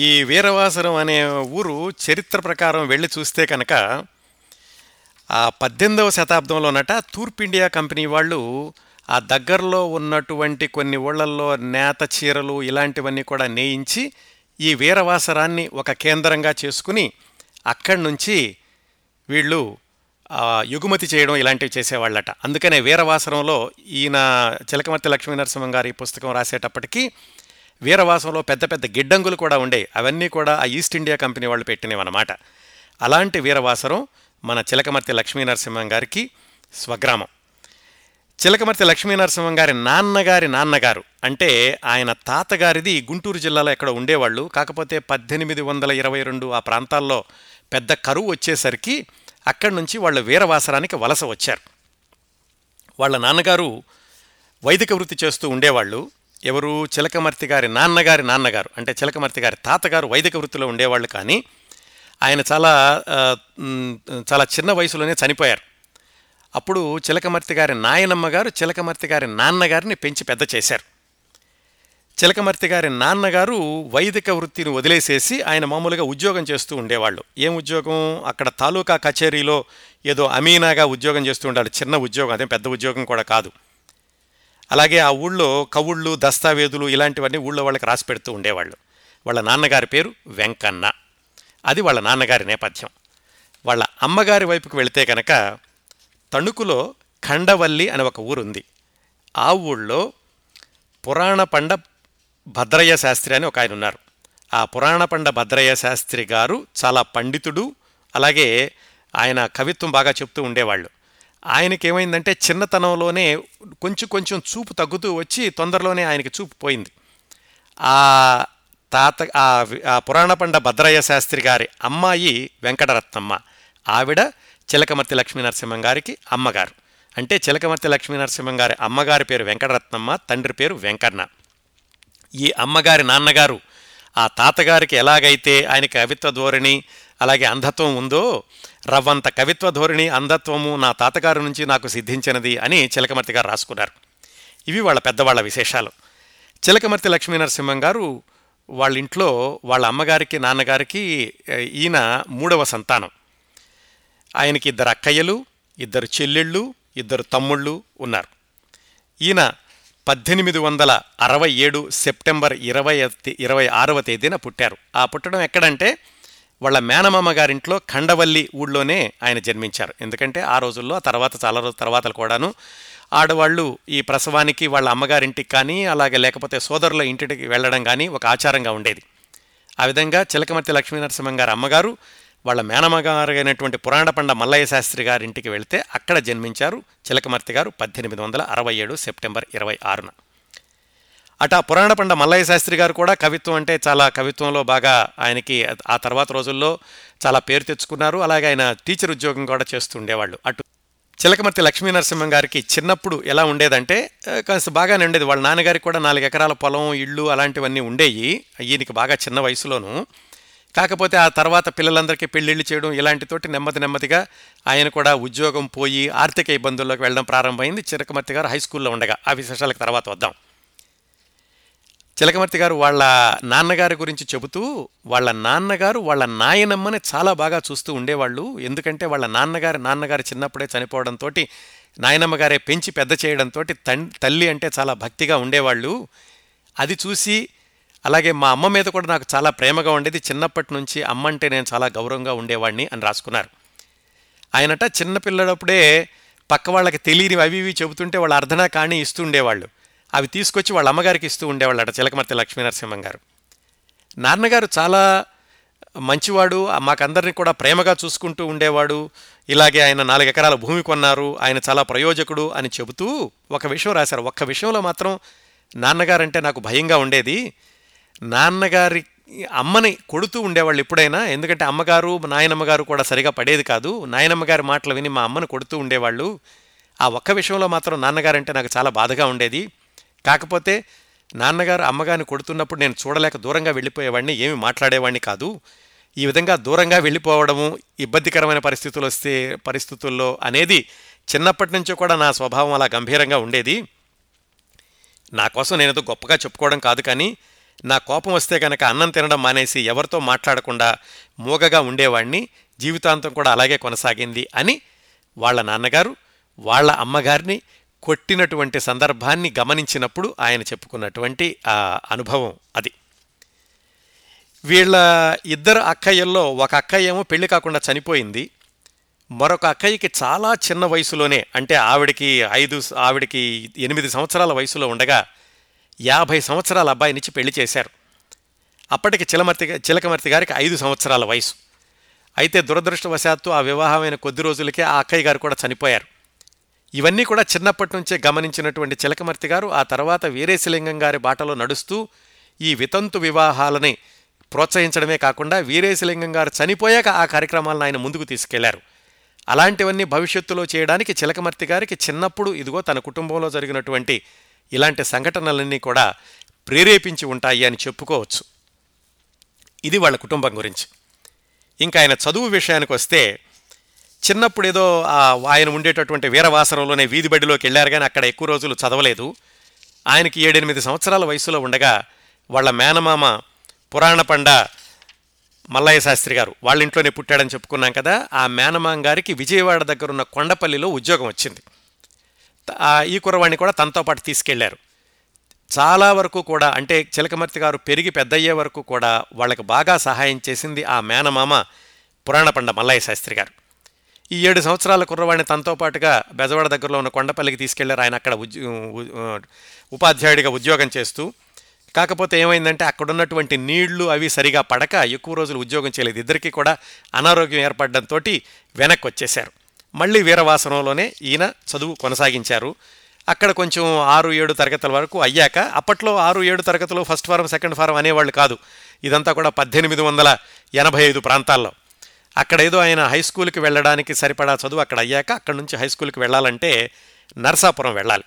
ఈ వీరవాసరం అనే ఊరు చరిత్ర ప్రకారం వెళ్ళి చూస్తే కనుక ఆ పద్దెనిమిదవ శతాబ్దంలోనట తూర్పు ఇండియా కంపెనీ వాళ్ళు ఆ దగ్గరలో ఉన్నటువంటి కొన్ని ఊళ్ళల్లో నేత చీరలు ఇలాంటివన్నీ కూడా నేయించి ఈ వీరవాసరాన్ని ఒక కేంద్రంగా చేసుకుని అక్కడి నుంచి వీళ్ళు ఎగుమతి చేయడం ఇలాంటివి చేసేవాళ్ళట. అందుకనే వీరవాసరంలో ఈయన చిలకమర్తి లక్ష్మీ నరసింహం గారి పుస్తకం రాసేటప్పటికీ వీరవాసంలో పెద్ద పెద్ద గిడ్డంగులు కూడా ఉండేవి. అవన్నీ కూడా ఆ ఈస్ట్ ఇండియా కంపెనీ వాళ్ళు పెట్టినవన్నమాట. అలాంటి వీరవాసరం మన చిలకమర్తి లక్ష్మీ నరసింహం గారికి స్వగ్రామం. చిలకమర్తి లక్ష్మీ నరసింహం గారి నాన్నగారి నాన్నగారు అంటే ఆయన తాతగారిది గుంటూరు జిల్లాలో ఎక్కడ ఉండేవాళ్ళు. కాకపోతే పద్దెనిమిది వందల ఇరవై రెండు ఆ ప్రాంతాల్లో పెద్ద కరువు వచ్చేసరికి అక్కడి నుంచి వాళ్ళు వీరవాసరానికి వలస వచ్చారు. వాళ్ళ నాన్నగారు వైదిక వృత్తి చేస్తూ ఉండేవాళ్ళు. ఎవరు, చిలకమర్తి గారి నాన్నగారి నాన్నగారు అంటే చిలకమర్తి గారి తాతగారు వైదిక వృత్తిలో ఉండేవాళ్ళు. కానీ ఆయన చాలా చాలా చిన్న వయసులోనే చనిపోయారు. అప్పుడు చిలకమర్తి గారి నాయనమ్మ గారు చిలకమర్తి గారి నాన్నగారిని పెంచి పెద్ద చేశారు. చిలకమర్తి గారి నాన్నగారు వైదిక వృత్తిని వదిలేసేసి ఆయన మామూలుగా ఉద్యోగం చేస్తూ ఉండేవాళ్ళు. ఏం ఉద్యోగం, అక్కడ తాలూకా కచేరీలో ఏదో అమీనాగా ఉద్యోగం చేస్తూ ఉండాలి. చిన్న ఉద్యోగం, అదేం పెద్ద ఉద్యోగం కూడా కాదు. అలాగే ఆ ఊళ్ళో కవుళ్ళు, దస్తావేజులు ఇలాంటివన్నీ ఊళ్ళో వాళ్ళకి రాసి పెడుతూ ఉండేవాళ్ళు. వాళ్ళ నాన్నగారి పేరు వెంకన్న. అది వాళ్ళ నాన్నగారి నేపథ్యం. వాళ్ళ అమ్మగారి వైపుకి వెళితే కనుక తణుకులో ఖండవల్లి అని ఒక ఊరుంది. ఆ ఊళ్ళో పురాణ పండ భద్రయ్య శాస్త్రి అని ఒక ఆయన ఉన్నారు. ఆ పురాణ పండ భద్రయ్య శాస్త్రి గారు చాలా పండితుడు. అలాగే ఆయన కవిత్వం బాగా చెప్తూ ఉండేవాళ్ళు. ఆయనకేమైందంటే చిన్నతనంలోనే కొంచెం కొంచెం చూపు తగ్గుతూ వచ్చి తొందరలోనే ఆయనకి చూపు పోయింది. ఆ తాత ఆ పురాణ పండ భద్రయ్య శాస్త్రి గారి అమ్మాయి వెంకటరత్నమ్మ, ఆవిడ చిలకమర్తి లక్ష్మీ నరసింహం గారికి అమ్మగారు. అంటే చిలకమర్తి లక్ష్మీ నరసింహం గారి అమ్మగారి పేరు వెంకటరత్నమ్మ, తండ్రి పేరు వెంకన్న. ఈ అమ్మగారి నాన్నగారు ఆ తాతగారికి ఎలాగైతే ఆయన కవిత్వ ధోరణి, అలాగే అంధత్వం ఉందో రవ్వంత కవిత్వ ధోరణి అంధత్వము నా తాతగారి నుంచి నాకు సిద్ధించినది అని చిలకమర్తి గారు రాసుకున్నారు. ఇవి వాళ్ళ పెద్దవాళ్ళ విశేషాలు. చిలకమర్తి లక్ష్మీ నరసింహం గారు వాళ్ళ ఇంట్లో వాళ్ళ అమ్మగారికి నాన్నగారికి ఈయన మూడవ సంతానం. ఆయనకి ఇద్దరు అక్కయ్యలు, ఇద్దరు చెల్లెళ్ళు, ఇద్దరు తమ్ముళ్ళు ఉన్నారు. ఈయన పద్దెనిమిది వందల అరవై ఏడు సెప్టెంబర్ ఇరవై ఇరవై ఆరవ తేదీన పుట్టారు. ఆ పుట్టడం ఎక్కడంటే వాళ్ళ మేనమామ గారింట్లో ఖండవల్లి ఊళ్ళోనే ఆయన జన్మించారు. ఎందుకంటే ఆ రోజుల్లో తర్వాత చాలా రోజుల తర్వాత కూడాను ఆడవాళ్ళు ఈ ప్రసవానికి వాళ్ళ అమ్మగారింటికి కానీ అలాగే లేకపోతే సోదరుల ఇంటికి వెళ్ళడం కానీ ఒక ఆచారంగా ఉండేది. ఆ విధంగా చిలకమర్తి లక్ష్మీ నరసింహం గారు అమ్మగారు వాళ్ళ మేనమ్మగారు అయినటువంటి పురాణ పండ మల్లయ్య శాస్త్రి గారింటికి వెళితే అక్కడ జన్మించారు చిలకమర్తి గారు పద్దెనిమిది వందల అరవై ఏడు సెప్టెంబర్ ఇరవై ఆరున. అటు ఆ పురాణ పండ మల్లయ్య శాస్త్రి గారు కూడా కవిత్వం అంటే చాలా కవిత్వంలో బాగా ఆయనకి ఆ తర్వాత రోజుల్లో చాలా పేరు తెచ్చుకున్నారు. అలాగే ఆయన టీచర్ ఉద్యోగం కూడా చేస్తూ ఉండేవాళ్ళు. అటు చిలకమర్తి లక్ష్మీ నరసింహం గారికి చిన్నప్పుడు ఎలా ఉండేదంటే కాస్త బాగానే ఉండేది. వాళ్ళ నాన్నగారికి కూడా నాలుగు ఎకరాల పొలం, ఇళ్ళు అలాంటివన్నీ ఉండేవి ఈయనకి బాగా చిన్న వయసులోనూ. కాకపోతే ఆ తర్వాత పిల్లలందరికీ పెళ్ళిళ్ళు చేయడం ఇలాంటితోటి నెమ్మది నెమ్మదిగా ఆయన కూడా ఉద్యోగం పోయి ఆర్థిక ఇబ్బందుల్లోకి వెళ్ళడం ప్రారంభమైంది చిలకమర్తి గారు హై స్కూల్లో ఉండగా. ఆ విశేషాలకు తర్వాత వద్దాం. చిలకమర్తి గారు వాళ్ళ నాన్నగారి గురించి చెబుతూ వాళ్ళ నాన్నగారు వాళ్ళ నాయనమ్మని చాలా బాగా చూస్తూ ఉండేవాళ్ళు. ఎందుకంటే వాళ్ళ నాన్నగారు నాన్నగారు చిన్నప్పుడే చనిపోవడంతో నాయనమ్మ గారే పెంచి పెద్ద చేయడంతో తల్లి అంటే చాలా భక్తిగా ఉండేవాళ్ళు. అది చూసి అలాగే మా అమ్మ మీద కూడా నాకు చాలా ప్రేమగా ఉండేది, చిన్నప్పటి నుంచి అమ్మ అంటే నేను చాలా గౌరవంగా ఉండేవాడిని అని రాసుకున్నారు. ఆయనట చిన్నపిల్లడప్పుడే పక్క వాళ్ళకి తెలియని అవి ఇవి చెబుతుంటే వాళ్ళు అర్ధనా కానీ ఇస్తూ ఉండేవాళ్ళు. అవి తీసుకొచ్చి వాళ్ళ అమ్మగారికి ఇస్తూ ఉండేవాళ్ళు అట చిలకమర్తి లక్ష్మీ నరసింహం గారు. నాన్నగారు చాలా మంచివాడు, మాకందరినీ కూడా ప్రేమగా చూసుకుంటూ ఉండేవాడు. ఇలాగే ఆయన నాలుగు ఎకరాల భూమి కొన్నారు, ఆయన చాలా ప్రయోజకుడు అని చెబుతూ ఒక విషయం రాశారు. ఒక్క విషయంలో మాత్రం నాన్నగారంటే నాకు భయంగా ఉండేది. నాన్నగారి అమ్మని కొడుతూ ఉండేవాళ్ళు ఎప్పుడైనా. ఎందుకంటే అమ్మగారు నాయనమ్మగారు కూడా సరిగా పడేది కాదు, నాయనమ్మగారి మాటలు విని మా అమ్మను కొడుతూ ఉండేవాళ్ళు. ఆ ఒక్క విషయంలో మాత్రం నాన్నగారంటే నాకు చాలా బాధగా ఉండేది. కాకపోతే నాన్నగారు అమ్మగారిని కొడుతున్నప్పుడు నేను చూడలేక దూరంగా వెళ్ళిపోయేవాడిని, ఏమి మాట్లాడేవాడిని కాదు. ఈ విధంగా దూరంగా వెళ్ళిపోవడము, ఇబ్బందికరమైన పరిస్థితులు వస్తే పరిస్థితుల్లో అనేది చిన్నప్పటి నుంచో కూడా నా స్వభావం అలా గంభీరంగా ఉండేది. నా కోసం నేనేదో గొప్పగా చెప్పుకోవడం కాదు, కానీ నా కోపం వస్తే కనుక అన్నం తినడం మానేసి ఎవరితో మాట్లాడకుండా మూగగా ఉండేవాడిని. జీవితాంతం కూడా అలాగే కొనసాగింది అని వాళ్ళ నాన్నగారు వాళ్ళ అమ్మగారిని కొట్టినటువంటి సందర్భాన్ని గమనించినప్పుడు ఆయన చెప్పుకున్నటువంటి ఆ అనుభవం అది. వీళ్ళ ఇద్దరు అక్కయ్యల్లో ఒక అక్కయ్య ఏమో పెళ్లి కాకుండా చనిపోయింది. మరొక అక్కయ్యకి చాలా చిన్న వయసులోనే, అంటే ఆవిడికి ఐదు ఆవిడికి ఎనిమిది సంవత్సరాల వయసులో ఉండగా యాభై సంవత్సరాల అబ్బాయినిచ్చి పెళ్లి చేశారు. అప్పటికి చిలమర్తి చిలకమర్తి గారికి ఐదు సంవత్సరాల వయసు. అయితే దురదృష్టవశాత్తు ఆ వివాహమైన కొద్ది రోజులకే ఆ అక్కయ్య గారు కూడా చనిపోయారు. ఇవన్నీ కూడా చిన్నప్పటి నుంచే గమనించినటువంటి చిలకమర్తి గారు ఆ తర్వాత వీరేశలింగం గారి బాటలో నడుస్తూ ఈ వితంతు వివాహాలని ప్రోత్సహించడమే కాకుండా వీరేశలింగం గారు చనిపోయాక ఆ కార్యక్రమాలను ఆయన ముందుకు తీసుకెళ్లారు. అలాంటివన్నీ భవిష్యత్తులో చేయడానికి చిలకమర్తి గారికి చిన్నప్పుడు ఇదిగో తన కుటుంబంలో జరిగినటువంటి ఇలాంటి సంఘటనలన్నీ కూడా ప్రేరేపించి ఉంటాయి అని చెప్పుకోవచ్చు. ఇది వాళ్ళ కుటుంబం గురించి. ఇంకా ఆయన చదువు విషయానికి వస్తే చిన్నప్పుడు ఏదో ఆయన ఉండేటటువంటి వీరవాసరంలోనే వీధి బడిలోకి వెళ్ళారు, కానీ అక్కడ ఎక్కువ రోజులు చదవలేదు. ఆయనకి ఏడెనిమిది సంవత్సరాల వయసులో ఉండగా వాళ్ళ మేనమామ పురాణ పండ మల్లయ్య శాస్త్రి గారు వాళ్ళ ఇంట్లోనే పుట్టాడని చెప్పుకున్నాం కదా, ఆ మేనమామ గారికి విజయవాడ దగ్గరున్న కొండపల్లిలో ఉద్యోగం వచ్చింది. ఈ కుర్రవాణ్ణి కూడా తనతో పాటు తీసుకెళ్లారు. చాలా వరకు కూడా అంటే చిలకమర్తి గారు పెరిగి పెద్దయ్యే వరకు కూడా వాళ్ళకి బాగా సహాయం చేసింది ఆ మేనమామ పురాణ పండ మల్లయ్య శాస్త్రి గారు. ఈ ఏడు సంవత్సరాల కుర్రవాణ్ణి తనతో పాటుగా బెజవాడ దగ్గరలో ఉన్న కొండపల్లికి తీసుకెళ్లారు. ఆయన అక్కడ ఉపాధ్యాయుడిగా ఉద్యోగం చేస్తూ. కాకపోతే ఏమైందంటే అక్కడున్నటువంటి నీళ్లు అవి సరిగా పడక ఎక్కువ రోజులు ఉద్యోగం చేయలేదు. ఇద్దరికీ కూడా అనారోగ్యం ఏర్పడడంతో వెనక్కి వచ్చేశారు. మళ్ళీ వీరవాసనంలోనే ఈయన చదువు కొనసాగించారు. అక్కడ కొంచెం ఆరు ఏడు తరగతుల వరకు అయ్యాక, అప్పట్లో ఆరు ఏడు తరగతులు ఫస్ట్ ఫారం సెకండ్ ఫారం అనేవాళ్ళు కాదు, ఇదంతా కూడా పద్దెనిమిది వందల ఎనభై ఐదు ప్రాంతాల్లో. అక్కడ ఏదో ఆయన హై స్కూల్కి వెళ్ళడానికి సరిపడా చదువు అక్కడ అయ్యాక అక్కడ నుంచి హై స్కూల్కి వెళ్ళాలంటే నర్సాపురం వెళ్ళాలి.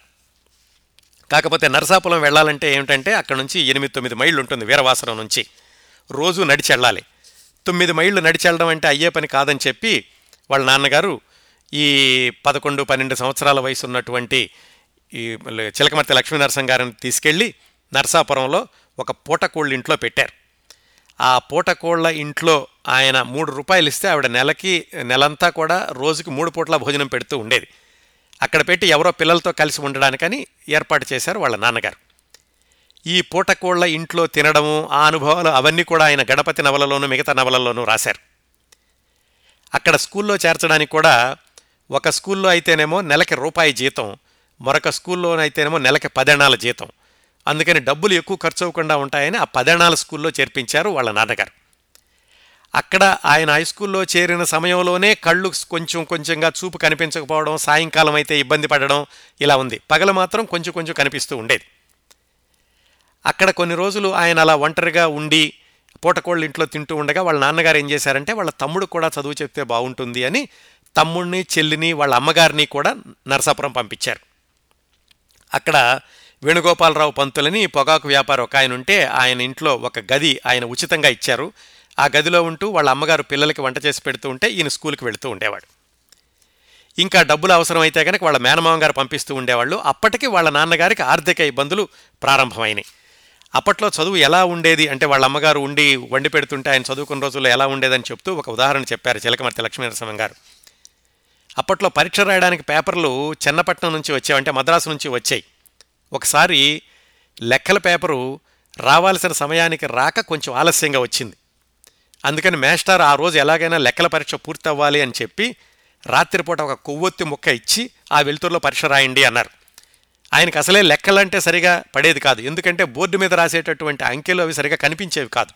కాకపోతే నర్సాపురం వెళ్ళాలంటే ఏమిటంటే అక్కడ నుంచి ఎనిమిది తొమ్మిది మైళ్ళు ఉంటుంది వీరవాసనం నుంచి, రోజు నడిచి వెళ్ళాలి. తొమ్మిది మైళ్ళు నడిచెళ్ళడం అంటే అయ్యే పని కాదని చెప్పి వాళ్ళ నాన్నగారు ఈ పదకొండు పన్నెండు సంవత్సరాల వయసు ఉన్నటువంటి ఈ చిలకమర్తి లక్ష్మీ నరసింహం గారిని తీసుకెళ్ళి నర్సాపురంలో ఒక పూటకోళ్ళ ఇంట్లో పెట్టారు. ఆ పూటకోళ్ళ ఇంట్లో ఆయన మూడు రూపాయలు ఇస్తే ఆవిడ నెలకి నెలంతా కూడా రోజుకి మూడు పూట్ల భోజనం పెడుతూ ఉండేది. అక్కడ పెట్టి ఎవరో పిల్లలతో కలిసి ఉండడానికని ఏర్పాటు చేశారు వాళ్ళ నాన్నగారు. ఈ పూటకోళ్ళ ఇంట్లో తినడము, ఆ అనుభవాలు అవన్నీ కూడా ఆయన గణపతి నవలలోనూ మిగతా నవలల్లోనూ రాశారు. అక్కడ స్కూల్లో చేర్చడానికి కూడా ఒక స్కూల్లో అయితేనేమో నెలకి రూపాయి జీతం, మరొక స్కూల్లోనైతేనేమో నెలకి పదనాల జీతం. అందుకని డబ్బులు ఎక్కువ ఖర్చు అవ్వకుండా ఉంటాయని ఆ పదనాల స్కూల్లో చేర్పించారు వాళ్ళ నాన్నగారు. అక్కడ ఆయన హై స్కూల్లో చేరిన సమయంలోనే కళ్ళు కొంచెం కొంచెంగా చూపు కనిపించకపోవడం, సాయంకాలం అయితే ఇబ్బంది పడడం ఇలా ఉంది. పగలు మాత్రం కొంచెం కొంచెం కనిపిస్తూ ఉండేది. అక్కడ కొన్ని రోజులు ఆయన అలా ఒంటరిగా ఉండి పూటకోళ్ళ ఇంట్లో తింటూ ఉండగా వాళ్ళ నాన్నగారు ఏం చేశారంటే వాళ్ళ తమ్ముడు కూడా చదువు చెప్తే బాగుంటుంది అని తమ్ముడిని, చెల్లిని, వాళ్ళ అమ్మగారిని కూడా నరసాపురం పంపించారు. అక్కడ వేణుగోపాలరావు పంతులని పొగాకు వ్యాపారం ఒక ఆయన ఉంటే ఆయన ఇంట్లో ఒక గది ఆయన ఉచితంగా ఇచ్చారు. ఆ గదిలో ఉంటూ వాళ్ళ అమ్మగారు పిల్లలకి వంట చేసి పెడుతూ ఉంటే ఈయన స్కూల్కి వెళుతూ ఉండేవాడు. ఇంకా డబ్బులు అవసరమైతే కనుక వాళ్ళ మేనమామ గారు పంపిస్తూ ఉండేవాళ్ళు. అప్పటికి వాళ్ళ నాన్నగారికి ఆర్థిక ఇబ్బందులు ప్రారంభమైనాయి. అప్పట్లో చదువు ఎలా ఉండేది అంటే వాళ్ళ అమ్మగారు ఉండి వండి పెడుతుంటే ఆయన చదువుకున్న రోజుల్లో ఎలా ఉండేదని చెప్తూ ఒక ఉదాహరణ చెప్పారు చిలకమర్తి లక్ష్మీ నరసింహం గారు. అప్పట్లో పరీక్ష రాయడానికి పేపర్లు చెన్నపట్నం నుంచి వచ్చాయంటే మద్రాసు నుంచి వచ్చాయి. ఒకసారి లెక్కల పేపరు రావాల్సిన సమయానికి రాక కొంచెం ఆలస్యంగా వచ్చింది. అందుకని మేస్టారు ఆ రోజు ఎలాగైనా లెక్కల పరీక్ష పూర్తి అవ్వాలి అని చెప్పి రాత్రిపూట ఒక కొవ్వొత్తి ముక్క ఇచ్చి ఆ వెలుతురులో పరీక్ష రాయండి అన్నారు. ఆయనకు అసలే లెక్కలంటే సరిగా పడేది కాదు, ఎందుకంటే బోర్డు మీద రాసేటటువంటి అంకెలు అవి సరిగా కనిపించేవి కాదు.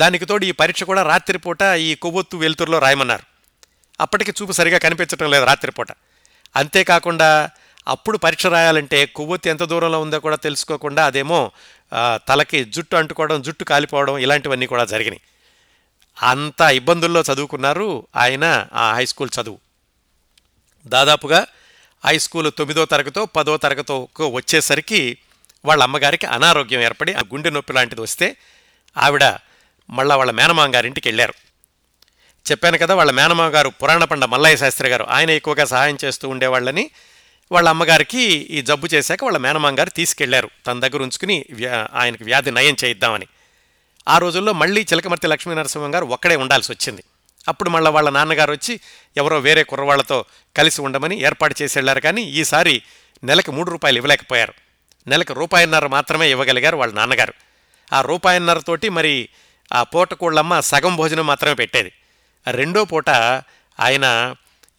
దానికి తోడు ఈ పరీక్ష కూడా రాత్రిపూట ఈ కొవ్వొత్తు వెలుతురులో రాయమన్నారు. అప్పటికి చూపు సరిగా కనిపించడం లేదు రాత్రిపూట. అంతేకాకుండా అప్పుడు పరీక్ష రాయాలంటే కొవ్వొత్తి ఎంత దూరంలో ఉందో కూడా తెలుసుకోకుండా అదేమో తలకి జుట్టు అంటుకోవడం, జుట్టు కాలిపోవడం ఇలాంటివన్నీ కూడా జరిగినాయి. అంత ఇబ్బందుల్లో చదువుకున్నారు ఆయన ఆ హై స్కూల్ చదువు. దాదాపుగా హై స్కూల్ తొమ్మిదో తరగతో పదో తరగతోకు వచ్చేసరికి వాళ్ళ అమ్మగారికి అనారోగ్యం ఏర్పడి ఆ గుండె నొప్పి లాంటిది వస్తే ఆవిడ మళ్ళీ వాళ్ళ మేనమామ గారింటికి వెళ్ళారు. చెప్పాను కదా వాళ్ళ మేనమామ గారు పురాణ పండ మల్లయ్య శాస్త్రి గారు, ఆయన ఎక్కువగా సహాయం చేస్తూ ఉండేవాళ్ళని వాళ్ళ అమ్మగారికి ఈ జబ్బు చేశాక వాళ్ళ మేనమామ గారు తీసుకెళ్లారు తన దగ్గర ఉంచుకుని ఆయనకు వ్యాధి నయం చేయిద్దామని. ఆ రోజుల్లో మళ్ళీ చిలకమర్తి లక్ష్మీ నరసింహం గారు ఒక్కడే ఉండాల్సి వచ్చింది. అప్పుడు మళ్ళీ వాళ్ళ నాన్నగారు వచ్చి ఎవరో వేరే కుర్రవాళ్లతో కలిసి ఉండమని ఏర్పాటు చేసి వెళ్ళారు. కానీ ఈసారి నెలకు మూడు రూపాయలు ఇవ్వలేకపోయారు. నెలకు రూపాయిన్నర మాత్రమే ఇవ్వగలిగారు వాళ్ళ నాన్నగారు. ఆ రూపాయిన్నరతోటి మరి ఆ పూటకోళ్ళమ్మ సగం భోజనం మాత్రమే పెట్టేది. రెండో పూట ఆయన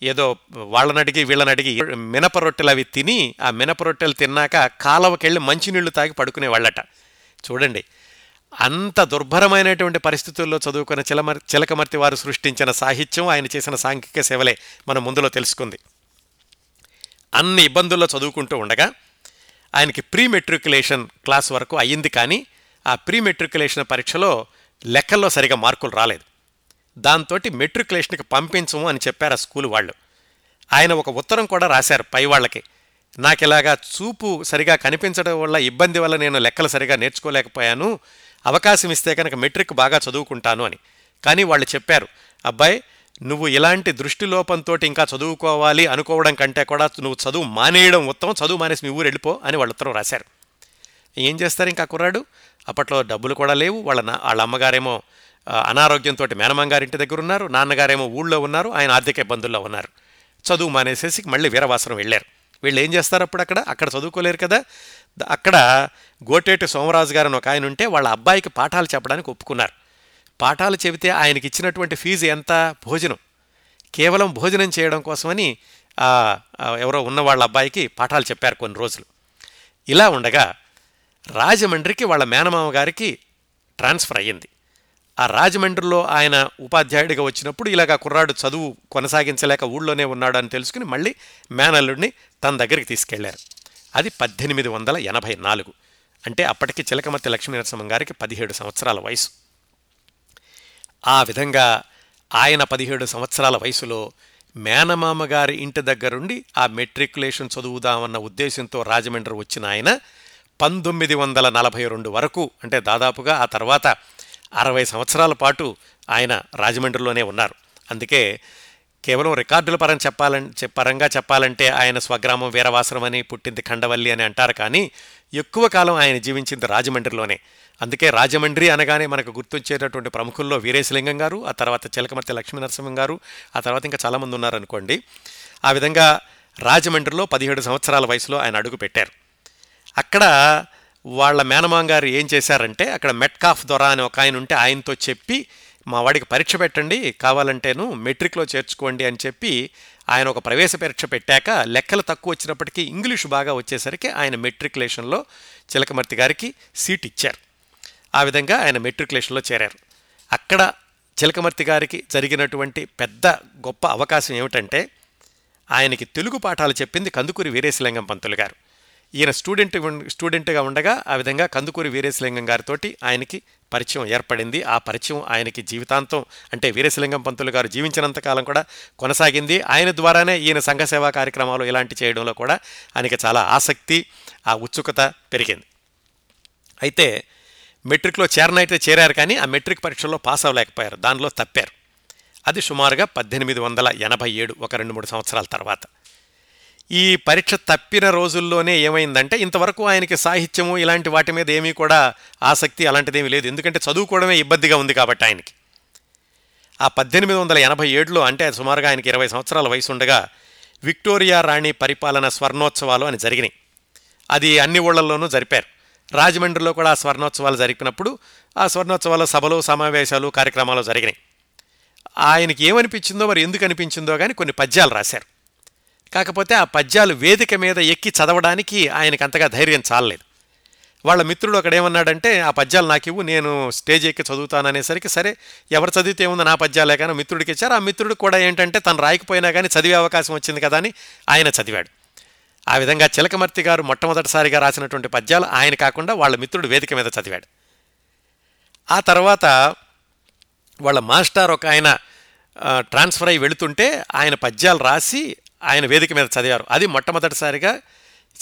ఏదో వాళ్ళనడిగి వీళ్ళనడిగి మినప రొట్టెలు అవి తిని ఆ మినప రొట్టెలు తిన్నాక కాలవకెళ్ళి మంచినీళ్లు తాగి పడుకునేవాళ్ళట. చూడండి, అంత దుర్భరమైనటువంటి పరిస్థితుల్లో చదువుకున్న చిలమర్ చిలకమర్తి వారు సృష్టించిన సాహిత్యం, ఆయన చేసిన సాంఘిక సేవలే మనం ముందులో తెలుసుకుంది. అన్ని ఇబ్బందుల్లో చదువుకుంటూ ఉండగా ఆయనకి ప్రీ మెట్రికులేషన్ క్లాస్ వరకు అయ్యింది. కానీ ఆ ప్రీ మెట్రికులేషన్ పరీక్షలో లెక్కల్లో సరిగా మార్కులు రాలేదు. దాంతో మెట్రికులేషన్కి పంపించము అని చెప్పారు ఆ స్కూల్ వాళ్ళు. ఆయన ఒక ఉత్తరం కూడా రాశారు పై వాళ్ళకి, నాకు ఇలాగా చూపు సరిగా కనిపించడం వల్ల ఇబ్బంది వల్ల నేను లెక్కలు సరిగా నేర్చుకోలేకపోయాను, అవకాశం ఇస్తే కనుక మెట్రిక్ బాగా చదువుకుంటాను అని. కానీ వాళ్ళు చెప్పారు, అబ్బాయి నువ్వు ఇలాంటి దృష్టిలోపంతో ఇంకా చదువుకోవాలి అనుకోవడం కంటే కూడా నువ్వు చదువు మానేయడం ఉత్తమం, చదువు మానేసి మీ ఊరు వెళ్ళిపో అని వాళ్ళు ఉత్తరం రాశారు. ఏం చేస్తారు ఇంకా కుర్రాడు, అప్పట్లో డబ్బులు కూడా లేవు. వాళ్ళ వాళ్ళ అమ్మగారేమో అనారోగ్యంతో మేనమామ గారింటి దగ్గర ఉన్నారు, నాన్నగారేమో ఊళ్ళో ఉన్నారు, ఆయన ఆర్థిక ఇబ్బందుల్లో ఉన్నారు. చదువు మానేసేసి మళ్ళీ వీరవాసరం వెళ్ళారు. వీళ్ళు ఏం చేస్తారు అప్పుడు అక్కడ అక్కడ చదువుకోలేరు కదా. అక్కడ గోటేటు సోమరాజు గారు అని ఒక ఆయన ఉంటే వాళ్ళ అబ్బాయికి పాఠాలు చెప్పడానికి ఒప్పుకున్నారు. పాఠాలు చెబితే ఆయనకి ఇచ్చినటువంటి ఫీజు ఎంత, భోజనం, కేవలం భోజనం చేయడం కోసమని ఎవరో ఉన్న వాళ్ళ అబ్బాయికి పాఠాలు చెప్పారు కొన్ని రోజులు. ఇలా ఉండగా రాజమండ్రికి వాళ్ళ మేనమామ గారికి ట్రాన్స్ఫర్ అయ్యింది. ఆ రాజమండ్రిలో ఆయన ఉపాధ్యాయుడిగా వచ్చినప్పుడు ఇలాగ కుర్రాడు చదువు కొనసాగించలేక ఊళ్ళోనే ఉన్నాడు అని తెలుసుకుని మళ్ళీ మేనల్లుడిని తన దగ్గరికి తీసుకెళ్లారు. అది పద్దెనిమిది వందల ఎనభై నాలుగు అంటే అప్పటికి చిలకమర్తి లక్ష్మీ నరసింహం గారికి పదిహేడు సంవత్సరాల వయసు. ఆ విధంగా ఆయన పదిహేడు సంవత్సరాల వయసులో మేనమామ గారి ఇంటి దగ్గరుండి ఆ మెట్రికులేషన్ చదువుదామన్న ఉద్దేశంతో రాజమండ్రి వచ్చిన ఆయన పంతొమ్మిది వందల నలభై రెండు వరకు అంటే దాదాపుగా ఆ తర్వాత అరవై సంవత్సరాల పాటు ఆయన రాజమండ్రిలోనే ఉన్నారు. అందుకే కేవలం రికార్డుల పరం చెప్పాలంటే పరంగా చెప్పాలంటే ఆయన స్వగ్రామం వీరవాసరం అని, పుట్టింది ఖండవల్లి అని అంటారు. కానీ ఎక్కువ కాలం ఆయన జీవించింది రాజమండ్రిలోనే. అందుకే రాజమండ్రి అనగానే మనకు గుర్తొచ్చేటటువంటి ప్రముఖుల్లో వీరేశలింగం గారు, ఆ తర్వాత చిలకమర్తి లక్ష్మీ నరసింహం గారు, ఆ తర్వాత ఇంకా చాలామంది ఉన్నారనుకోండి. ఆ విధంగా రాజమండ్రిలో పదిహేడు సంవత్సరాల వయసులో ఆయన అడుగు పెట్టారు. అక్కడ వాళ్ళ మేనమాంగారు ఏం చేశారంటే, అక్కడ మెట్కాఫ్ ద్వారా అని ఒక ఆయన ఉంటే ఆయనతో చెప్పి, మా వాడికి పరీక్ష పెట్టండి, కావాలంటేను మెట్రిక్లో చేర్చుకోండి అని చెప్పి ఆయన ఒక ప్రవేశ పరీక్ష పెట్టాక లెక్కలు తక్కువ వచ్చినప్పటికీ ఇంగ్లీషు బాగా వచ్చేసరికి ఆయన మెట్రికులేషన్లో చిలకమర్తి గారికి సీట్ ఇచ్చారు. ఆ విధంగా ఆయన మెట్రికులేషన్లో చేరారు. అక్కడ చిలకమర్తి గారికి జరిగినటువంటి పెద్ద గొప్ప అవకాశం ఏమిటంటే, ఆయనకి తెలుగు పాఠాలు చెప్పింది కందుకూరి వీరేశలింగం పంతులు గారు. ఈయన స్టూడెంట్ స్టూడెంట్గా ఉండగా ఆ విధంగా కందుకూరి వీరేశలింగం గారితోటి ఆయనకి పరిచయం ఏర్పడింది. ఆ పరిచయం ఆయనకి జీవితాంతం, అంటే వీరేశలింగం పంతులు గారు జీవించినంతకాలం కూడా కొనసాగింది. ఆయన ద్వారానే ఈయన సంఘ సేవా కార్యక్రమాలు ఇలాంటి చేయడంలో కూడా ఆయనకి చాలా ఆసక్తి, ఆ ఉత్సుకత పెరిగింది. అయితే మెట్రిక్లో చేరనైతే చేరారు, కానీ ఆ మెట్రిక్ పరీక్షల్లో పాస్ అవ్వలేకపోయారు, దానిలో తప్పారు. అది సుమారుగా పద్దెనిమిది వందల ఎనభై ఏడు ఒక రెండు మూడు సంవత్సరాల తర్వాత. ఈ పరీక్ష తప్పిన రోజుల్లోనే ఏమైందంటే, ఇంతవరకు ఆయనకి సాహిత్యము ఇలాంటి వాటి మీద ఏమీ కూడా ఆసక్తి అలాంటిదేమీ లేదు, ఎందుకంటే చదువుకోవడమే ఇబ్బందిగా ఉంది కాబట్టి ఆయనకి. ఆ పద్దెనిమిది వందల ఎనభై ఏడులో అంటే సుమారుగా ఆయనకి ఇరవై సంవత్సరాల వయసు ఉండగా విక్టోరియా రాణి పరిపాలన స్వర్ణోత్సవాలు అని జరిగినాయి. అది అన్ని ఊళ్ళల్లోనూ జరిపారు. రాజమండ్రిలో కూడా ఆ స్వర్ణోత్సవాలు జరిపినప్పుడు ఆ స్వర్ణోత్సవాల సభలు, సమావేశాలు, కార్యక్రమాలు జరిగినాయి. ఆయనకి ఏమనిపించిందో మరి ఎందుకు అనిపించిందో కానీ కొన్ని పద్యాలు రాశారు. కాకపోతే ఆ పద్యాలు వేదిక మీద ఎక్కి చదవడానికి ఆయనకు అంతగా ధైర్యం చాలలేదు. వాళ్ళ మిత్రుడు ఒకడేమన్నాడంటే, ఆ పద్యాలు నాకు ఇవ్వు, నేను స్టేజ్ ఎక్కి చదువుతాను అనేసరికి, సరే ఎవరు చదివితే ఏముంది నా పద్యాలే కానీ మిత్రుడికి ఇచ్చారు. ఆ మిత్రుడు కూడా ఏంటంటే తను రాయకపోయినా కానీ చదివే అవకాశం వచ్చింది కదా అని ఆయన చదివాడు. ఆ విధంగా చిలకమర్తి గారు మొట్టమొదటిసారిగా రాసినటువంటి పద్యాలు ఆయన కాకుండా వాళ్ళ మిత్రుడు వేదిక మీద చదివాడు. ఆ తర్వాత వాళ్ళ మాస్టర్ ఒక ఆయన ట్రాన్స్ఫర్ అయి వెళుతుంటే ఆయన పద్యాలు రాసి ఆయన వేదిక మీద చదివారు. అది మొట్టమొదటిసారిగా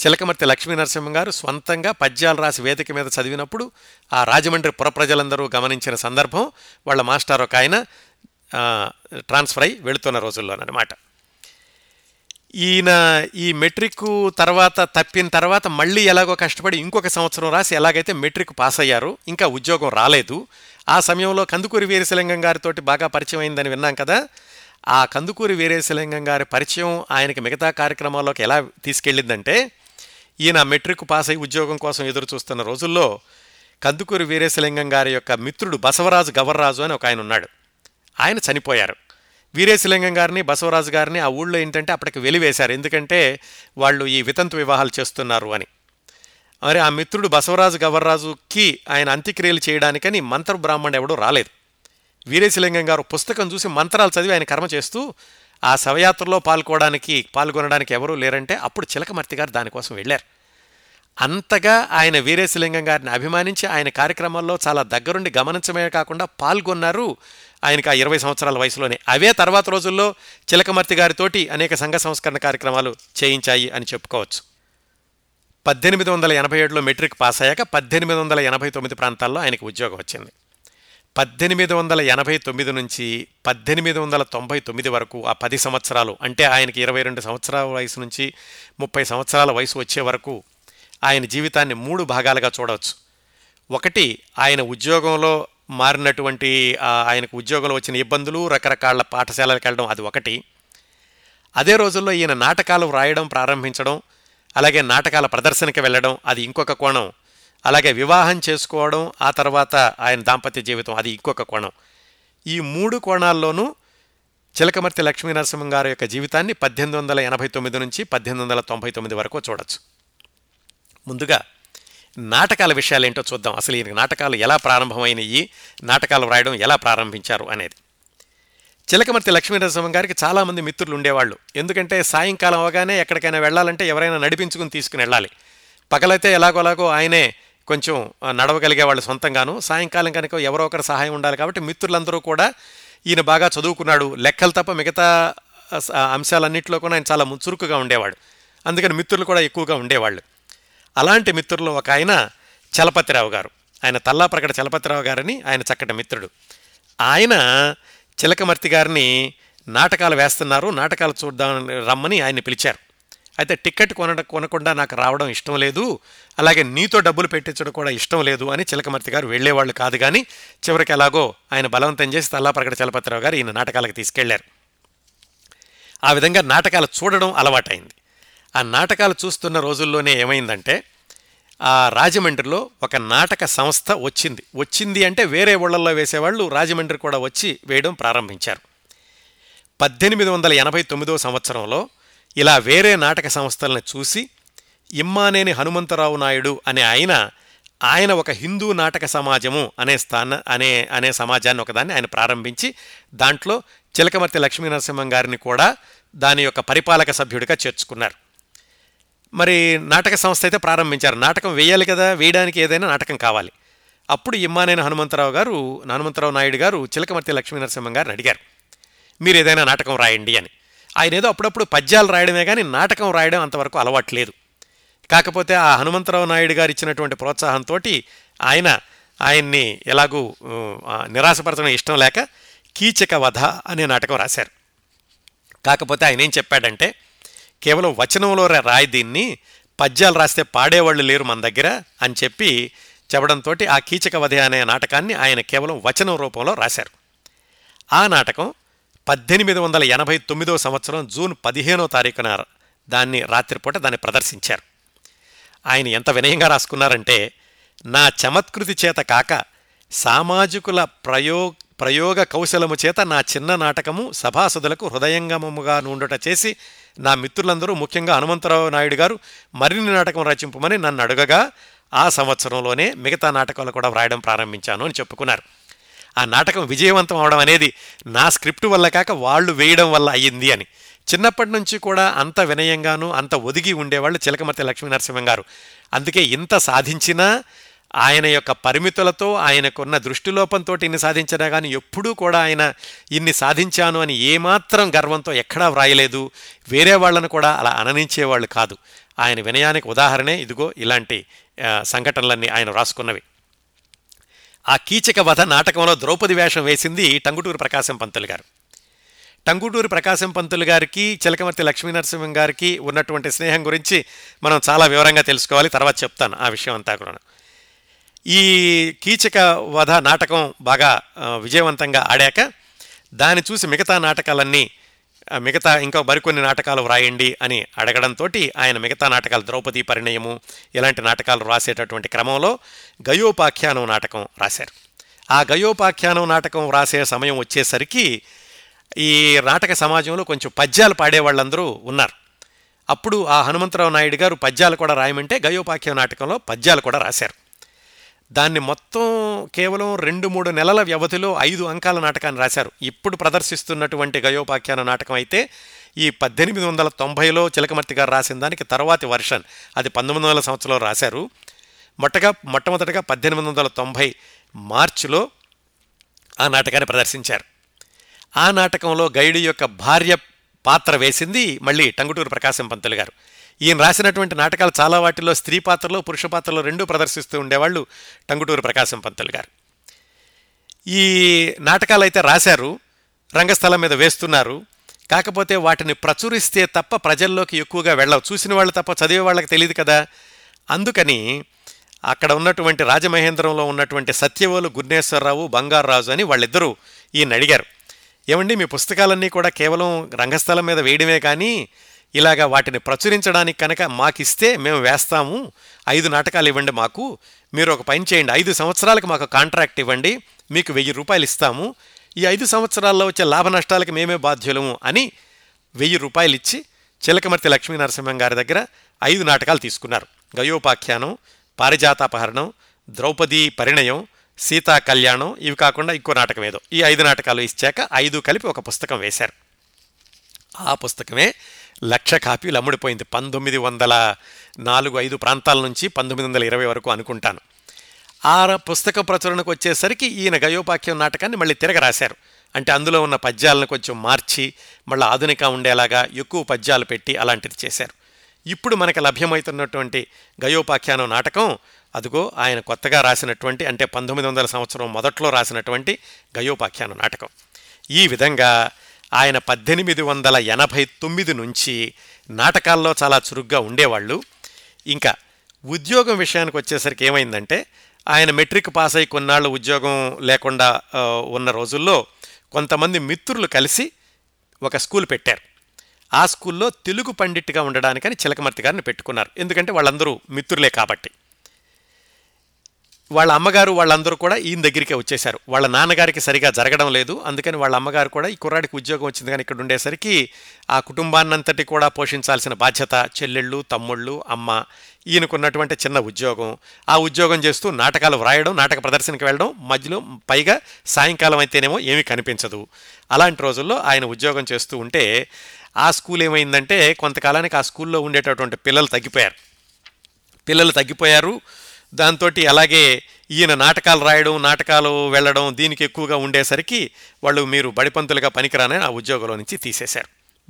చిలకమర్తి లక్ష్మీ నరసింహం గారు స్వంతంగా పద్యాలు రాసి వేదిక మీద చదివినప్పుడు ఆ రాజమండ్రి పుర ప్రజలందరూ గమనించిన సందర్భం వాళ్ళ మాస్టర్ ఒక ఆయన ట్రాన్స్ఫర్ అయి వెళుతున్న రోజుల్లోనమాట. ఈయన ఈ మెట్రిక్ తర్వాత తప్పిన తర్వాత మళ్ళీ ఎలాగో కష్టపడి ఇంకొక సంవత్సరం రాసి ఎలాగైతే మెట్రిక్ పాస్ అయ్యారు. ఇంకా ఉద్యోగం రాలేదు. ఆ సమయంలో కందుకూరి వీరేశలింగం గారితో బాగా పరిచయం అయిందని విన్నాం కదా. ఆ కందుకూరి వీరేశలింగం గారి పరిచయం ఆయనకి మిగతా కార్యక్రమాల్లోకి ఎలా తీసుకెళ్ళిందంటే, ఈయన మెట్రిక్ పాస్ అయ్యి ఉద్యోగం కోసం ఎదురు చూస్తున్న రోజుల్లో కందుకూరి వీరేశలింగం గారి యొక్క మిత్రుడు బసవరాజు గవర్రాజు అని ఒక ఆయన ఉన్నాడు. ఆయన చనిపోయారు. వీరేశలింగం గారిని, బసవరాజు గారిని ఆ ఊళ్ళో ఏంటంటే అప్పటికి వెలివేశారు, ఎందుకంటే వాళ్ళు ఈ వితంతు వివాహాలు చేస్తున్నారు అని. మరి ఆ మిత్రుడు బసవరాజు గవర్రాజుకి ఆయన అంత్యక్రియలు చేయడానికని మంత్ర బ్రాహ్మణుడు ఎవడూ రాలేదు. వీరేశలింగం గారు పుస్తకం చూసి మంత్రాలు చదివి ఆయన కర్మ చేస్తూ ఆ శవయాత్రలో పాల్గొనడానికి పాల్గొనడానికి ఎవరూ లేరంటే అప్పుడు చిలకమర్తి గారు దానికోసం వెళ్ళారు. అంతగా ఆయన వీరేశలింగం గారిని అభిమానించి ఆయన కార్యక్రమాల్లో చాలా దగ్గరుండి గమనించమే కాకుండా పాల్గొన్నారు. ఆయనకు ఆ ఇరవై సంవత్సరాల వయసులోనే. అవే తర్వాత రోజుల్లో చిలకమర్తి గారితోటి అనేక సంఘ సంస్కరణ కార్యక్రమాలు చేయించాయి అని చెప్పుకోవచ్చు. పద్దెనిమిది వందల ఎనభై ఏడులో మెట్రిక్ పాస్ అయ్యాక పద్దెనిమిది వందల ఎనభై తొమ్మిది ప్రాంతాల్లో ఆయనకు ఉద్యోగం వచ్చింది. పద్దెనిమిది వందల ఎనభై తొమ్మిది నుంచి పద్దెనిమిది వందల తొంభై తొమ్మిది వరకు ఆ పది సంవత్సరాలు, అంటే ఆయనకి ఇరవై రెండు సంవత్సరాల వయసు నుంచి ముప్పై సంవత్సరాల వయసు వచ్చే వరకు ఆయన జీవితాన్ని మూడు భాగాలుగా చూడవచ్చు. ఒకటి, ఆయన ఉద్యోగంలో మారినటువంటి ఆయనకు ఉద్యోగంలో వచ్చిన ఇబ్బందులు, రకరకాల పాఠశాలలకు వెళ్ళడం, అది ఒకటి. అదే రోజుల్లో ఈయన నాటకాలు రాయడం ప్రారంభించడం, అలాగే నాటకాల ప్రదర్శనకి వెళ్ళడం, అది ఇంకొక కోణం. అలాగే వివాహం చేసుకోవడం, ఆ తర్వాత ఆయన దాంపత్య జీవితం, అది ఇంకొక కోణం. ఈ మూడు కోణాల్లోనూ చిలకమర్తి లక్ష్మీ నరసింహం గారి యొక్క జీవితాన్ని పద్దెనిమిది వందల ఎనభై తొమ్మిది నుంచి పద్దెనిమిది వందల తొంభై తొమ్మిది వరకు చూడొచ్చు. ముందుగా నాటకాల విషయాలు ఏంటో చూద్దాం. అసలు ఈయన నాటకాలు ఎలా ప్రారంభమైనవి, నాటకాలు రాయడం ఎలా ప్రారంభించారు అనేది. చిలకమర్తి లక్ష్మీ నరసింహం గారికి చాలామంది మిత్రులు ఉండేవాళ్ళు. ఎందుకంటే సాయంకాలం అవగానే ఎక్కడికైనా వెళ్ళాలంటే ఎవరైనా నడిపించుకుని తీసుకుని వెళ్ళాలి. పగలైతే ఎలాగోలాగో ఆయనే కొంచెం నడవగలిగే వాళ్ళు సొంతంగాను. సాయంకాలం కనుక ఎవరో ఒకరు సహాయం ఉండాలి కాబట్టి మిత్రులందరూ కూడా, ఈయన బాగా చదువుకున్నాడు, లెక్కలు తప్ప మిగతా అంశాలన్నింటిలో కూడా ఆయన చాలా చురుకుగా ఉండేవాడు, అందుకని మిత్రులు కూడా ఎక్కువగా ఉండేవాళ్ళు. అలాంటి మిత్రుల్లో ఒక ఆయన చలపతిరావు గారు. ఆయన తల్లా ప్రకట చలపతిరావు గారని ఆయన చక్కటి మిత్రుడు. ఆయన చిలకమర్తి గారిని నాటకాలు వేస్తున్నారు, నాటకాలు చూద్దాం రమ్మని ఆయన్ని పిలిచారు. అయితే టికెట్ కొన కొనకుండా నాకు రావడం ఇష్టం లేదు, అలాగే నీతో డబ్బులు పెట్టించడం కూడా ఇష్టం లేదు అని చిలకమర్తి గారు వెళ్ళేవాళ్ళు కాదు. కానీ చివరికి ఎలాగో ఆయన బలవంతం చేసి తల్లా ప్రకట చలపతిరావు గారు ఈయన నాటకాలకు తీసుకెళ్లారు. ఆ విధంగా నాటకాలు చూడడం అలవాటైంది. ఆ నాటకాలు చూస్తున్న రోజుల్లోనే ఏమైందంటే ఆ రాజమండ్రిలో ఒక నాటక సంస్థ వచ్చింది. వచ్చింది అంటే వేరే ఊళ్ళల్లో వేసేవాళ్ళు రాజమండ్రి కూడా వచ్చి వేయడం ప్రారంభించారు. పద్దెనిమిది వందల ఎనభై తొమ్మిదవ సంవత్సరంలో ఇలా వేరే నాటక సంస్థలను చూసి ఇమ్మానేని హనుమంతరావు నాయుడు అనే ఆయన ఆయన ఒక హిందూ నాటక సమాజము అనే స్థాన అనే అనే సమాజాన్ని ఒకదాన్ని ఆయన ప్రారంభించి దాంట్లో చిలకమర్తి లక్ష్మీ నరసింహం గారిని కూడా దాని యొక్క పరిపాలక సభ్యుడిగా చేర్చుకున్నారు. మరి నాటక సంస్థ అయితే ప్రారంభించారు. నాటకం వేయాలి కదా, వేయడానికి ఏదైనా నాటకం కావాలి. అప్పుడు ఇమ్మానేని హనుమంతరావు గారు హనుమంతరావు నాయుడు గారు చిలకమర్తి లక్ష్మీ నరసింహం గారిని అడిగారు, మీరు ఏదైనా నాటకం రాయండి అని. ఆయన ఏదో అప్పుడప్పుడు పద్యాలు రాయడమే కానీ నాటకం రాయడం అంతవరకు అలవాట్లేదు. కాకపోతే ఆ హనుమంతరావు నాయుడు గారు ఇచ్చినటువంటి ప్రోత్సాహంతో ఆయన ఆయన్ని ఎలాగూ నిరాశపరచడం ఇష్టం లేక కీచక వధ అనే నాటకం రాశారు. కాకపోతే ఆయన ఏం చెప్పాడంటే, కేవలం వచనంలో రాయి, దీన్ని పద్యాలు రాస్తే పాడేవాళ్ళు లేరు మన దగ్గర అని చెప్పి చెప్పడంతో ఆ కీచక వధ అనే నాటకాన్ని ఆయన కేవలం వచనం రూపంలో రాశారు. ఆ నాటకం పద్దెనిమిది వందల ఎనభై తొమ్మిదవ సంవత్సరం జూన్ పదిహేనో తారీఖున దాన్ని రాత్రిపూట దాన్ని ప్రదర్శించారు. ఆయన ఎంత వినయంగా రాసుకున్నారంటే, నా చమత్కృతి చేత కాక సామాజికుల ప్రయో ప్రయోగ కౌశలము చేత నా చిన్న నాటకము సభాసదులకు హృదయంగమముగా నుండుట చేసి నా మిత్రులందరూ ముఖ్యంగా హనుమంతరావు నాయుడు గారు మరిన్ని నాటకం రచింపమని నన్ను అడగగా ఆ సంవత్సరంలోనే మిగతా నాటకాలు కూడా వ్రాయడం ప్రారంభించాను అని చెప్పుకున్నారు. ఆ నాటకం విజయవంతం అవడం అనేది నా స్క్రిప్ట్ వల్ల కాక వాళ్ళు వేయడం వల్ల అయ్యింది అని. చిన్నప్పటి నుంచి కూడా అంత వినయంగానూ అంత ఒదిగి ఉండేవాళ్ళు చిలకమర్తి లక్ష్మీ నరసింహం గారు. అందుకే ఇంత సాధించినా ఆయన యొక్క పరిమితులతో ఆయనకున్న దృష్టిలోపంతో ఇన్ని సాధించినా కానీ ఎప్పుడూ కూడా ఆయన ఇన్ని సాధించాను అని ఏమాత్రం గర్వంతో ఎక్కడా వ్రాయలేదు. వేరే వాళ్ళను కూడా అలా అననించేవాళ్ళు కాదు. ఆయన వినయానికి ఉదాహరణే ఇదిగో ఇలాంటి సంఘటనలన్నీ ఆయన రాసుకున్నవి. ఆ కీచక వధ నాటకంలో ద్రౌపది వేషం వేసింది టంగుటూరు ప్రకాశం పంతులు గారు. టంగుటూరు ప్రకాశం పంతులు గారికి చిలకమర్తి లక్ష్మీ నరసింహం గారికి ఉన్నటువంటి స్నేహం గురించి మనం చాలా వివరంగా తెలుసుకోవాలి, తర్వాత చెప్తాను ఆ విషయం అంతా కూడా. ఈ కీచక వధ నాటకం బాగా విజయవంతంగా ఆడాక దాన్ని చూసి మిగతా నాటకాలన్నీ మిగతా ఇంకా మరికొన్ని నాటకాలు వ్రాయండి అని అడగడంతో ఆయన మిగతా నాటకాలు ద్రౌపది పరిణయము ఇలాంటి నాటకాలు రాసేటటువంటి క్రమంలో గయోపాఖ్యానం నాటకం రాశారు. ఆ గయోపాఖ్యానం నాటకం రాసే సమయం వచ్చేసరికి ఈ నాటక సమాజంలో కొంచెం పద్యాలు పాడేవాళ్ళందరూ ఉన్నారు. అప్పుడు ఆ హనుమంతరావు నాయుడు గారు పద్యాలు కూడా రాయమంటే గయోపాఖ్యాన నాటకంలో పద్యాలు కూడా రాశారు. దాన్ని మొత్తం కేవలం రెండు మూడు నెలల వ్యవధిలో ఐదు అంకాల నాటకాన్ని రాశారు. ఇప్పుడు ప్రదర్శిస్తున్నటువంటి గయోపాఖ్యాన నాటకం అయితే ఈ పద్దెనిమిది వందల తొంభైలో చిలకమర్తి గారు రాసిన దానికి తర్వాతి వర్షన్, అది పంతొమ్మిది వందల సంవత్సరంలో రాశారు. మొట్టగా మొట్టమొదటిగా పద్దెనిమిది వందల తొంభై మార్చిలో ఆ నాటకాన్ని ప్రదర్శించారు. ఆ నాటకంలో గైడు యొక్క భార్య పాత్ర వేసింది మళ్ళీ టంగుటూరు ప్రకాశం పంతులు గారు. ఈయన రాసినటువంటి నాటకాలు చాలా వాటిలో స్త్రీ పాత్రలో పురుష పాత్రలో రెండూ ప్రదర్శిస్తూ ఉండేవాళ్ళు టంగుటూరు ప్రకాశం పంతులు గారు. ఈ నాటకాలు అయితే రాశారు, రంగస్థలం మీద వేస్తున్నారు. కాకపోతే వాటిని ప్రచురిస్తే తప్ప ప్రజల్లోకి ఎక్కువగా వెళ్ళవు, చూసిన వాళ్ళు తప్ప చదివే వాళ్ళకి తెలియదు కదా. అందుకని అక్కడ ఉన్నటువంటి రాజమహేంద్రంలో ఉన్నటువంటి సత్యఓలు గుర్ణేశ్వరరావు బంగారు రాజు అని వాళ్ళిద్దరూ ఈయన అడిగారు, ఏమండి మీ పుస్తకాలన్నీ కూడా కేవలం రంగస్థలం మీద వేయడమే కానీ ఇలాగా వాటిని ప్రచురించడానికి కనుక మాకిస్తే మేము వేస్తాము, ఐదు నాటకాలు ఇవ్వండి మాకు, మీరు ఒక పని చేయండి, ఐదు సంవత్సరాలకు మాకు కాంట్రాక్ట్ ఇవ్వండి, మీకు వెయ్యి రూపాయలు ఇస్తాము, ఈ ఐదు సంవత్సరాల్లో వచ్చే లాభ నష్టాలకు మేమే బాధ్యులము అని వెయ్యి రూపాయలు ఇచ్చి చిలకమర్తి లక్ష్మీ నరసింహం గారి దగ్గర ఐదు నాటకాలు తీసుకున్నారు. గయోపాఖ్యానం, పారిజాతాపహరణం, ద్రౌపది పరిణయం, సీతా కళ్యాణం, ఇవి కాకుండా ఇంకో నాటకం ఏదో, ఈ ఐదు నాటకాలు ఇచ్చాక ఐదు కలిపి ఒక పుస్తకం వేశారు. ఆ పుస్తకమే లక్ష కాపీలు అమ్ముడిపోయింది. పంతొమ్మిది వందల నాలుగు ఐదు ప్రాంతాల నుంచి పంతొమ్మిది వందల ఇరవై వరకు అనుకుంటాను. ఆ పుస్తక ప్రచురణకు వచ్చేసరికి ఈయన గయోపాఖ్యం నాటకాన్ని మళ్ళీ తిరగ రాశారు. అంటే అందులో ఉన్న పద్యాలను కొంచెం మార్చి మళ్ళీ ఆధునిక ఉండేలాగా ఎక్కువ పద్యాలు పెట్టి అలాంటిది చేశారు. ఇప్పుడు మనకు లభ్యమవుతున్నటువంటి గయోపాఖ్యానం నాటకం అదిగో ఆయన కొత్తగా రాసినటువంటి అంటే పంతొమ్మిది వందల సంవత్సరం మొదట్లో రాసినటువంటి గయోపాఖ్యానం నాటకం. ఈ విధంగా ఆయన పద్దెనిమిది వందల ఎనభై తొమ్మిది నుంచి నాటకాల్లో చాలా చురుగ్గా ఉండేవాళ్ళు. ఇంకా ఉద్యోగం విషయానికి వచ్చేసరికి ఏమైందంటే, ఆయన మెట్రిక్ పాస్ అయి కొన్నాళ్ళు ఉద్యోగం లేకుండా ఉన్న రోజుల్లో కొంతమంది మిత్రులు కలిసి ఒక స్కూల్ పెట్టారు. ఆ స్కూల్లో తెలుగు పండిట్గా ఉండడానికని చిలకమర్తి గారిని పెట్టుకున్నారు. ఎందుకంటే వాళ్ళందరూ మిత్రులే కాబట్టి. వాళ్ళ అమ్మగారు వాళ్ళందరూ కూడా ఈయన దగ్గరికే వచ్చేశారు. వాళ్ళ నాన్నగారికి సరిగా జరగడం లేదు, అందుకని వాళ్ళ అమ్మగారు కూడా ఈ కుర్రాడికి ఉద్యోగం వచ్చింది కానీ ఇక్కడ ఉండేసరికి ఆ కుటుంబాన్నంతటి కూడా పోషించాల్సిన బాధ్యత, చెల్లెళ్ళు తమ్ముళ్ళు అమ్మ, ఈయనకున్నటువంటి చిన్న ఉద్యోగం, ఆ ఉద్యోగం చేస్తూ నాటకాలు వ్రాయడం, నాటక ప్రదర్శనకి వెళ్ళడం, మధ్యలో పైగా సాయంకాలం అయితేనేమో ఏమీ కనిపించదు. అలాంటి రోజుల్లో ఆయన ఉద్యోగం చేస్తూ ఉంటే ఆ స్కూల్ ఏమైందంటే కొంతకాలానికి ఆ స్కూల్లో ఉండేటటువంటి పిల్లలు తగ్గిపోయారు. పిల్లలు తగ్గిపోయారు దాంతో అలాగే ఈయన నాటకాలు రాయడం, నాటకాలు వెళ్ళడం దీనికి ఎక్కువగా ఉండేసరికి వాళ్ళు మీరు బడిపంతులుగా పనికిరానని ఆ ఉద్యోగంలో నుంచి తీసేశారు.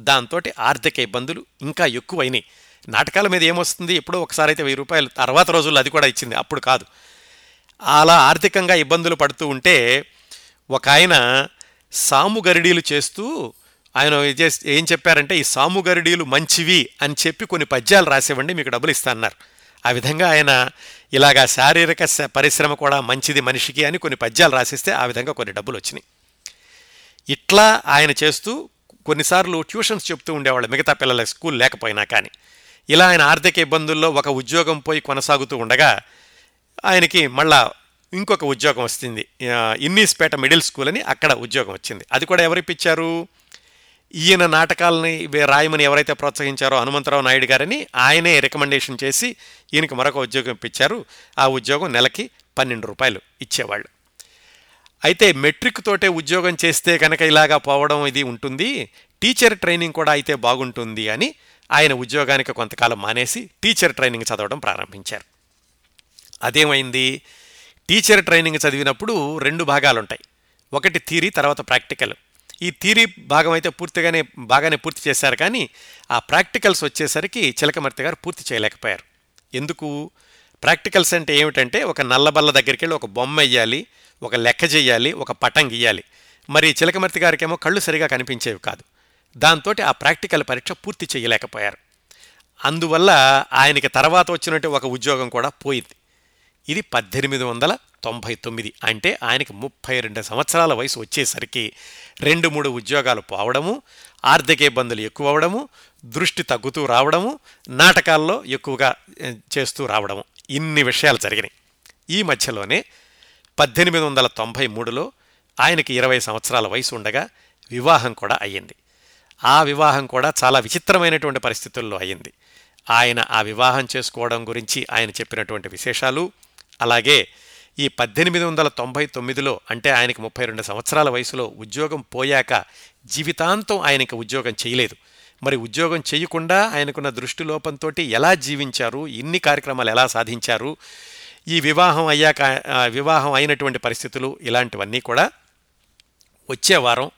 దాంతో ఆర్థిక ఇబ్బందులు ఇంకా ఎక్కువైనాయి. నాటకాల మీద ఏమొస్తుంది, ఎప్పుడో ఒకసారి అయితే వెయ్యి రూపాయలు తర్వాత రోజుల్లో అది కూడా ఇచ్చింది, అప్పుడు కాదు. అలా ఆర్థికంగా ఇబ్బందులు పడుతూ ఉంటే ఒక ఆయన సాము గరిడీలు చేస్తూ ఆయన ఏం చెప్పారంటే, ఈ సాము గరిడీలు మంచివి అని చెప్పి కొన్ని పద్యాలు రాసేవండి, మీకు డబ్బులు ఇస్తా అన్నారు. ఆ విధంగా ఆయన ఇలాగా శారీరక పరిశ్రమ కూడా మంచిది మనిషికి అని కొన్ని పద్యాలు రాసిస్తే ఆ విధంగా కొన్ని డబ్బులు వచ్చినాయి. ఇట్లా ఆయన చేస్తూ కొన్నిసార్లు ట్యూషన్స్ చెప్తూ ఉండేవాళ్ళు మిగతా పిల్లల స్కూల్ లేకపోయినా కానీ. ఇలా ఆయన ఆర్థిక ఇబ్బందుల్లో ఒక ఉద్యోగం పోయి కొనసాగుతూ ఉండగా ఆయనకి మళ్ళా ఇంకొక ఉద్యోగం వస్తుంది. ఇన్నీస్పేట మిడిల్ స్కూల్ అని అక్కడ ఉద్యోగం వచ్చింది. అది కూడా ఎవరిప్పించారు, ఈయన నాటకాలని రాయమని ఎవరైతే ప్రోత్సహించారో హనుమంతరావు నాయుడు గారని ఆయనే రికమెండేషన్ చేసి ఈయనకి మరొక ఉద్యోగం ఇప్పించారు. ఆ ఉద్యోగం నెలకి పన్నెండు రూపాయలు ఇచ్చేవాళ్ళు. అయితే మెట్రిక్ తోటే ఉద్యోగం చేస్తే కనుక ఇలాగా పోవడం ఇది ఉంటుంది, టీచర్ ట్రైనింగ్ కూడా అయితే బాగుంటుంది అని ఆయన ఉద్యోగానికి కొంతకాలం మానేసి టీచర్ ట్రైనింగ్ చదవడం ప్రారంభించారు. అదేమైంది, టీచర్ ట్రైనింగ్ చదివినప్పుడు రెండు భాగాలు ఉంటాయి, ఒకటి థియరీ, తర్వాత ప్రాక్టికల్. ఈ థియరీ భాగం అయితే పూర్తిగానే బాగానే పూర్తి చేశారు, కానీ ఆ ప్రాక్టికల్స్ వచ్చేసరికి చిలకమర్తి గారు పూర్తి చేయలేకపోయారు. ఎందుకు, ప్రాక్టికల్స్ అంటే ఏమిటంటే ఒక నల్లబల్ల దగ్గరికి వెళ్ళి ఒక బొమ్మ వేయాలి, ఒక లెక్క చేయాలి, ఒక పటం గీయాలి. మరి చిలకమర్తి గారికేమో కళ్ళు సరిగా కనిపించేవి కాదు. దాంతో ఆ ప్రాక్టికల్ పరీక్ష పూర్తి చేయలేకపోయారు. అందువల్ల ఆయనకి తర్వాత వచ్చినట్టు ఒక ఉద్యోగం కూడా పోయింది. ఇది పద్దెనిమిది వందల తొంభై తొమ్మిది అంటే ఆయనకి ముప్పై రెండు సంవత్సరాల వయసు వచ్చేసరికి రెండు మూడు ఉద్యోగాలు పోవడము, ఆర్థిక ఇబ్బందులు ఎక్కువ అవడము, దృష్టి తగ్గుతూ రావడము, నాటకాల్లో ఎక్కువగా చేస్తూ రావడము, ఇన్ని విషయాలు జరిగినాయి. ఈ మధ్యలోనే పద్దెనిమిది వందల తొంభై మూడులో ఆయనకి ఇరవై సంవత్సరాల వయసు ఉండగా వివాహం కూడా అయ్యింది. ఆ వివాహం కూడా చాలా విచిత్రమైనటువంటి పరిస్థితుల్లో అయ్యింది. ఆయన ఆ వివాహం చేసుకోవడం గురించి ఆయన చెప్పినటువంటి విశేషాలు, అలాగే ఈ పద్దెనిమిది వందల తొంభై తొమ్మిదిలో అంటే ఆయనకి ముప్పై రెండు సంవత్సరాల వయసులో ఉద్యోగం పోయాక జీవితాంతం ఆయనకి ఉద్యోగం చేయలేదు. మరి ఉద్యోగం చేయకుండా ఆయనకున్న దృష్టి లోపంతో ఎలా జీవించారు, ఇన్ని కార్యక్రమాలు ఎలా సాధించారు, ఈ వివాహం అయ్యాక వివాహం అయినటువంటి పరిస్థితులు, ఇలాంటివన్నీ కూడా వచ్చే వారం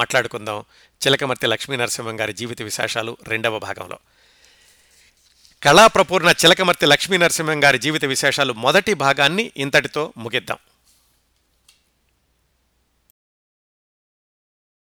మాట్లాడుకుందాం. చిలకమర్తి లక్ష్మీ నరసింహం గారి జీవిత విశేషాలు రెండవ భాగంలో. కళాప్రపూర్ణ చిలకమర్తి లక్ష్మీ నరసింహం గారి జీవిత విశేషాలు మొదటి భాగాన్ని ఇంతటితో ముగిద్దాం.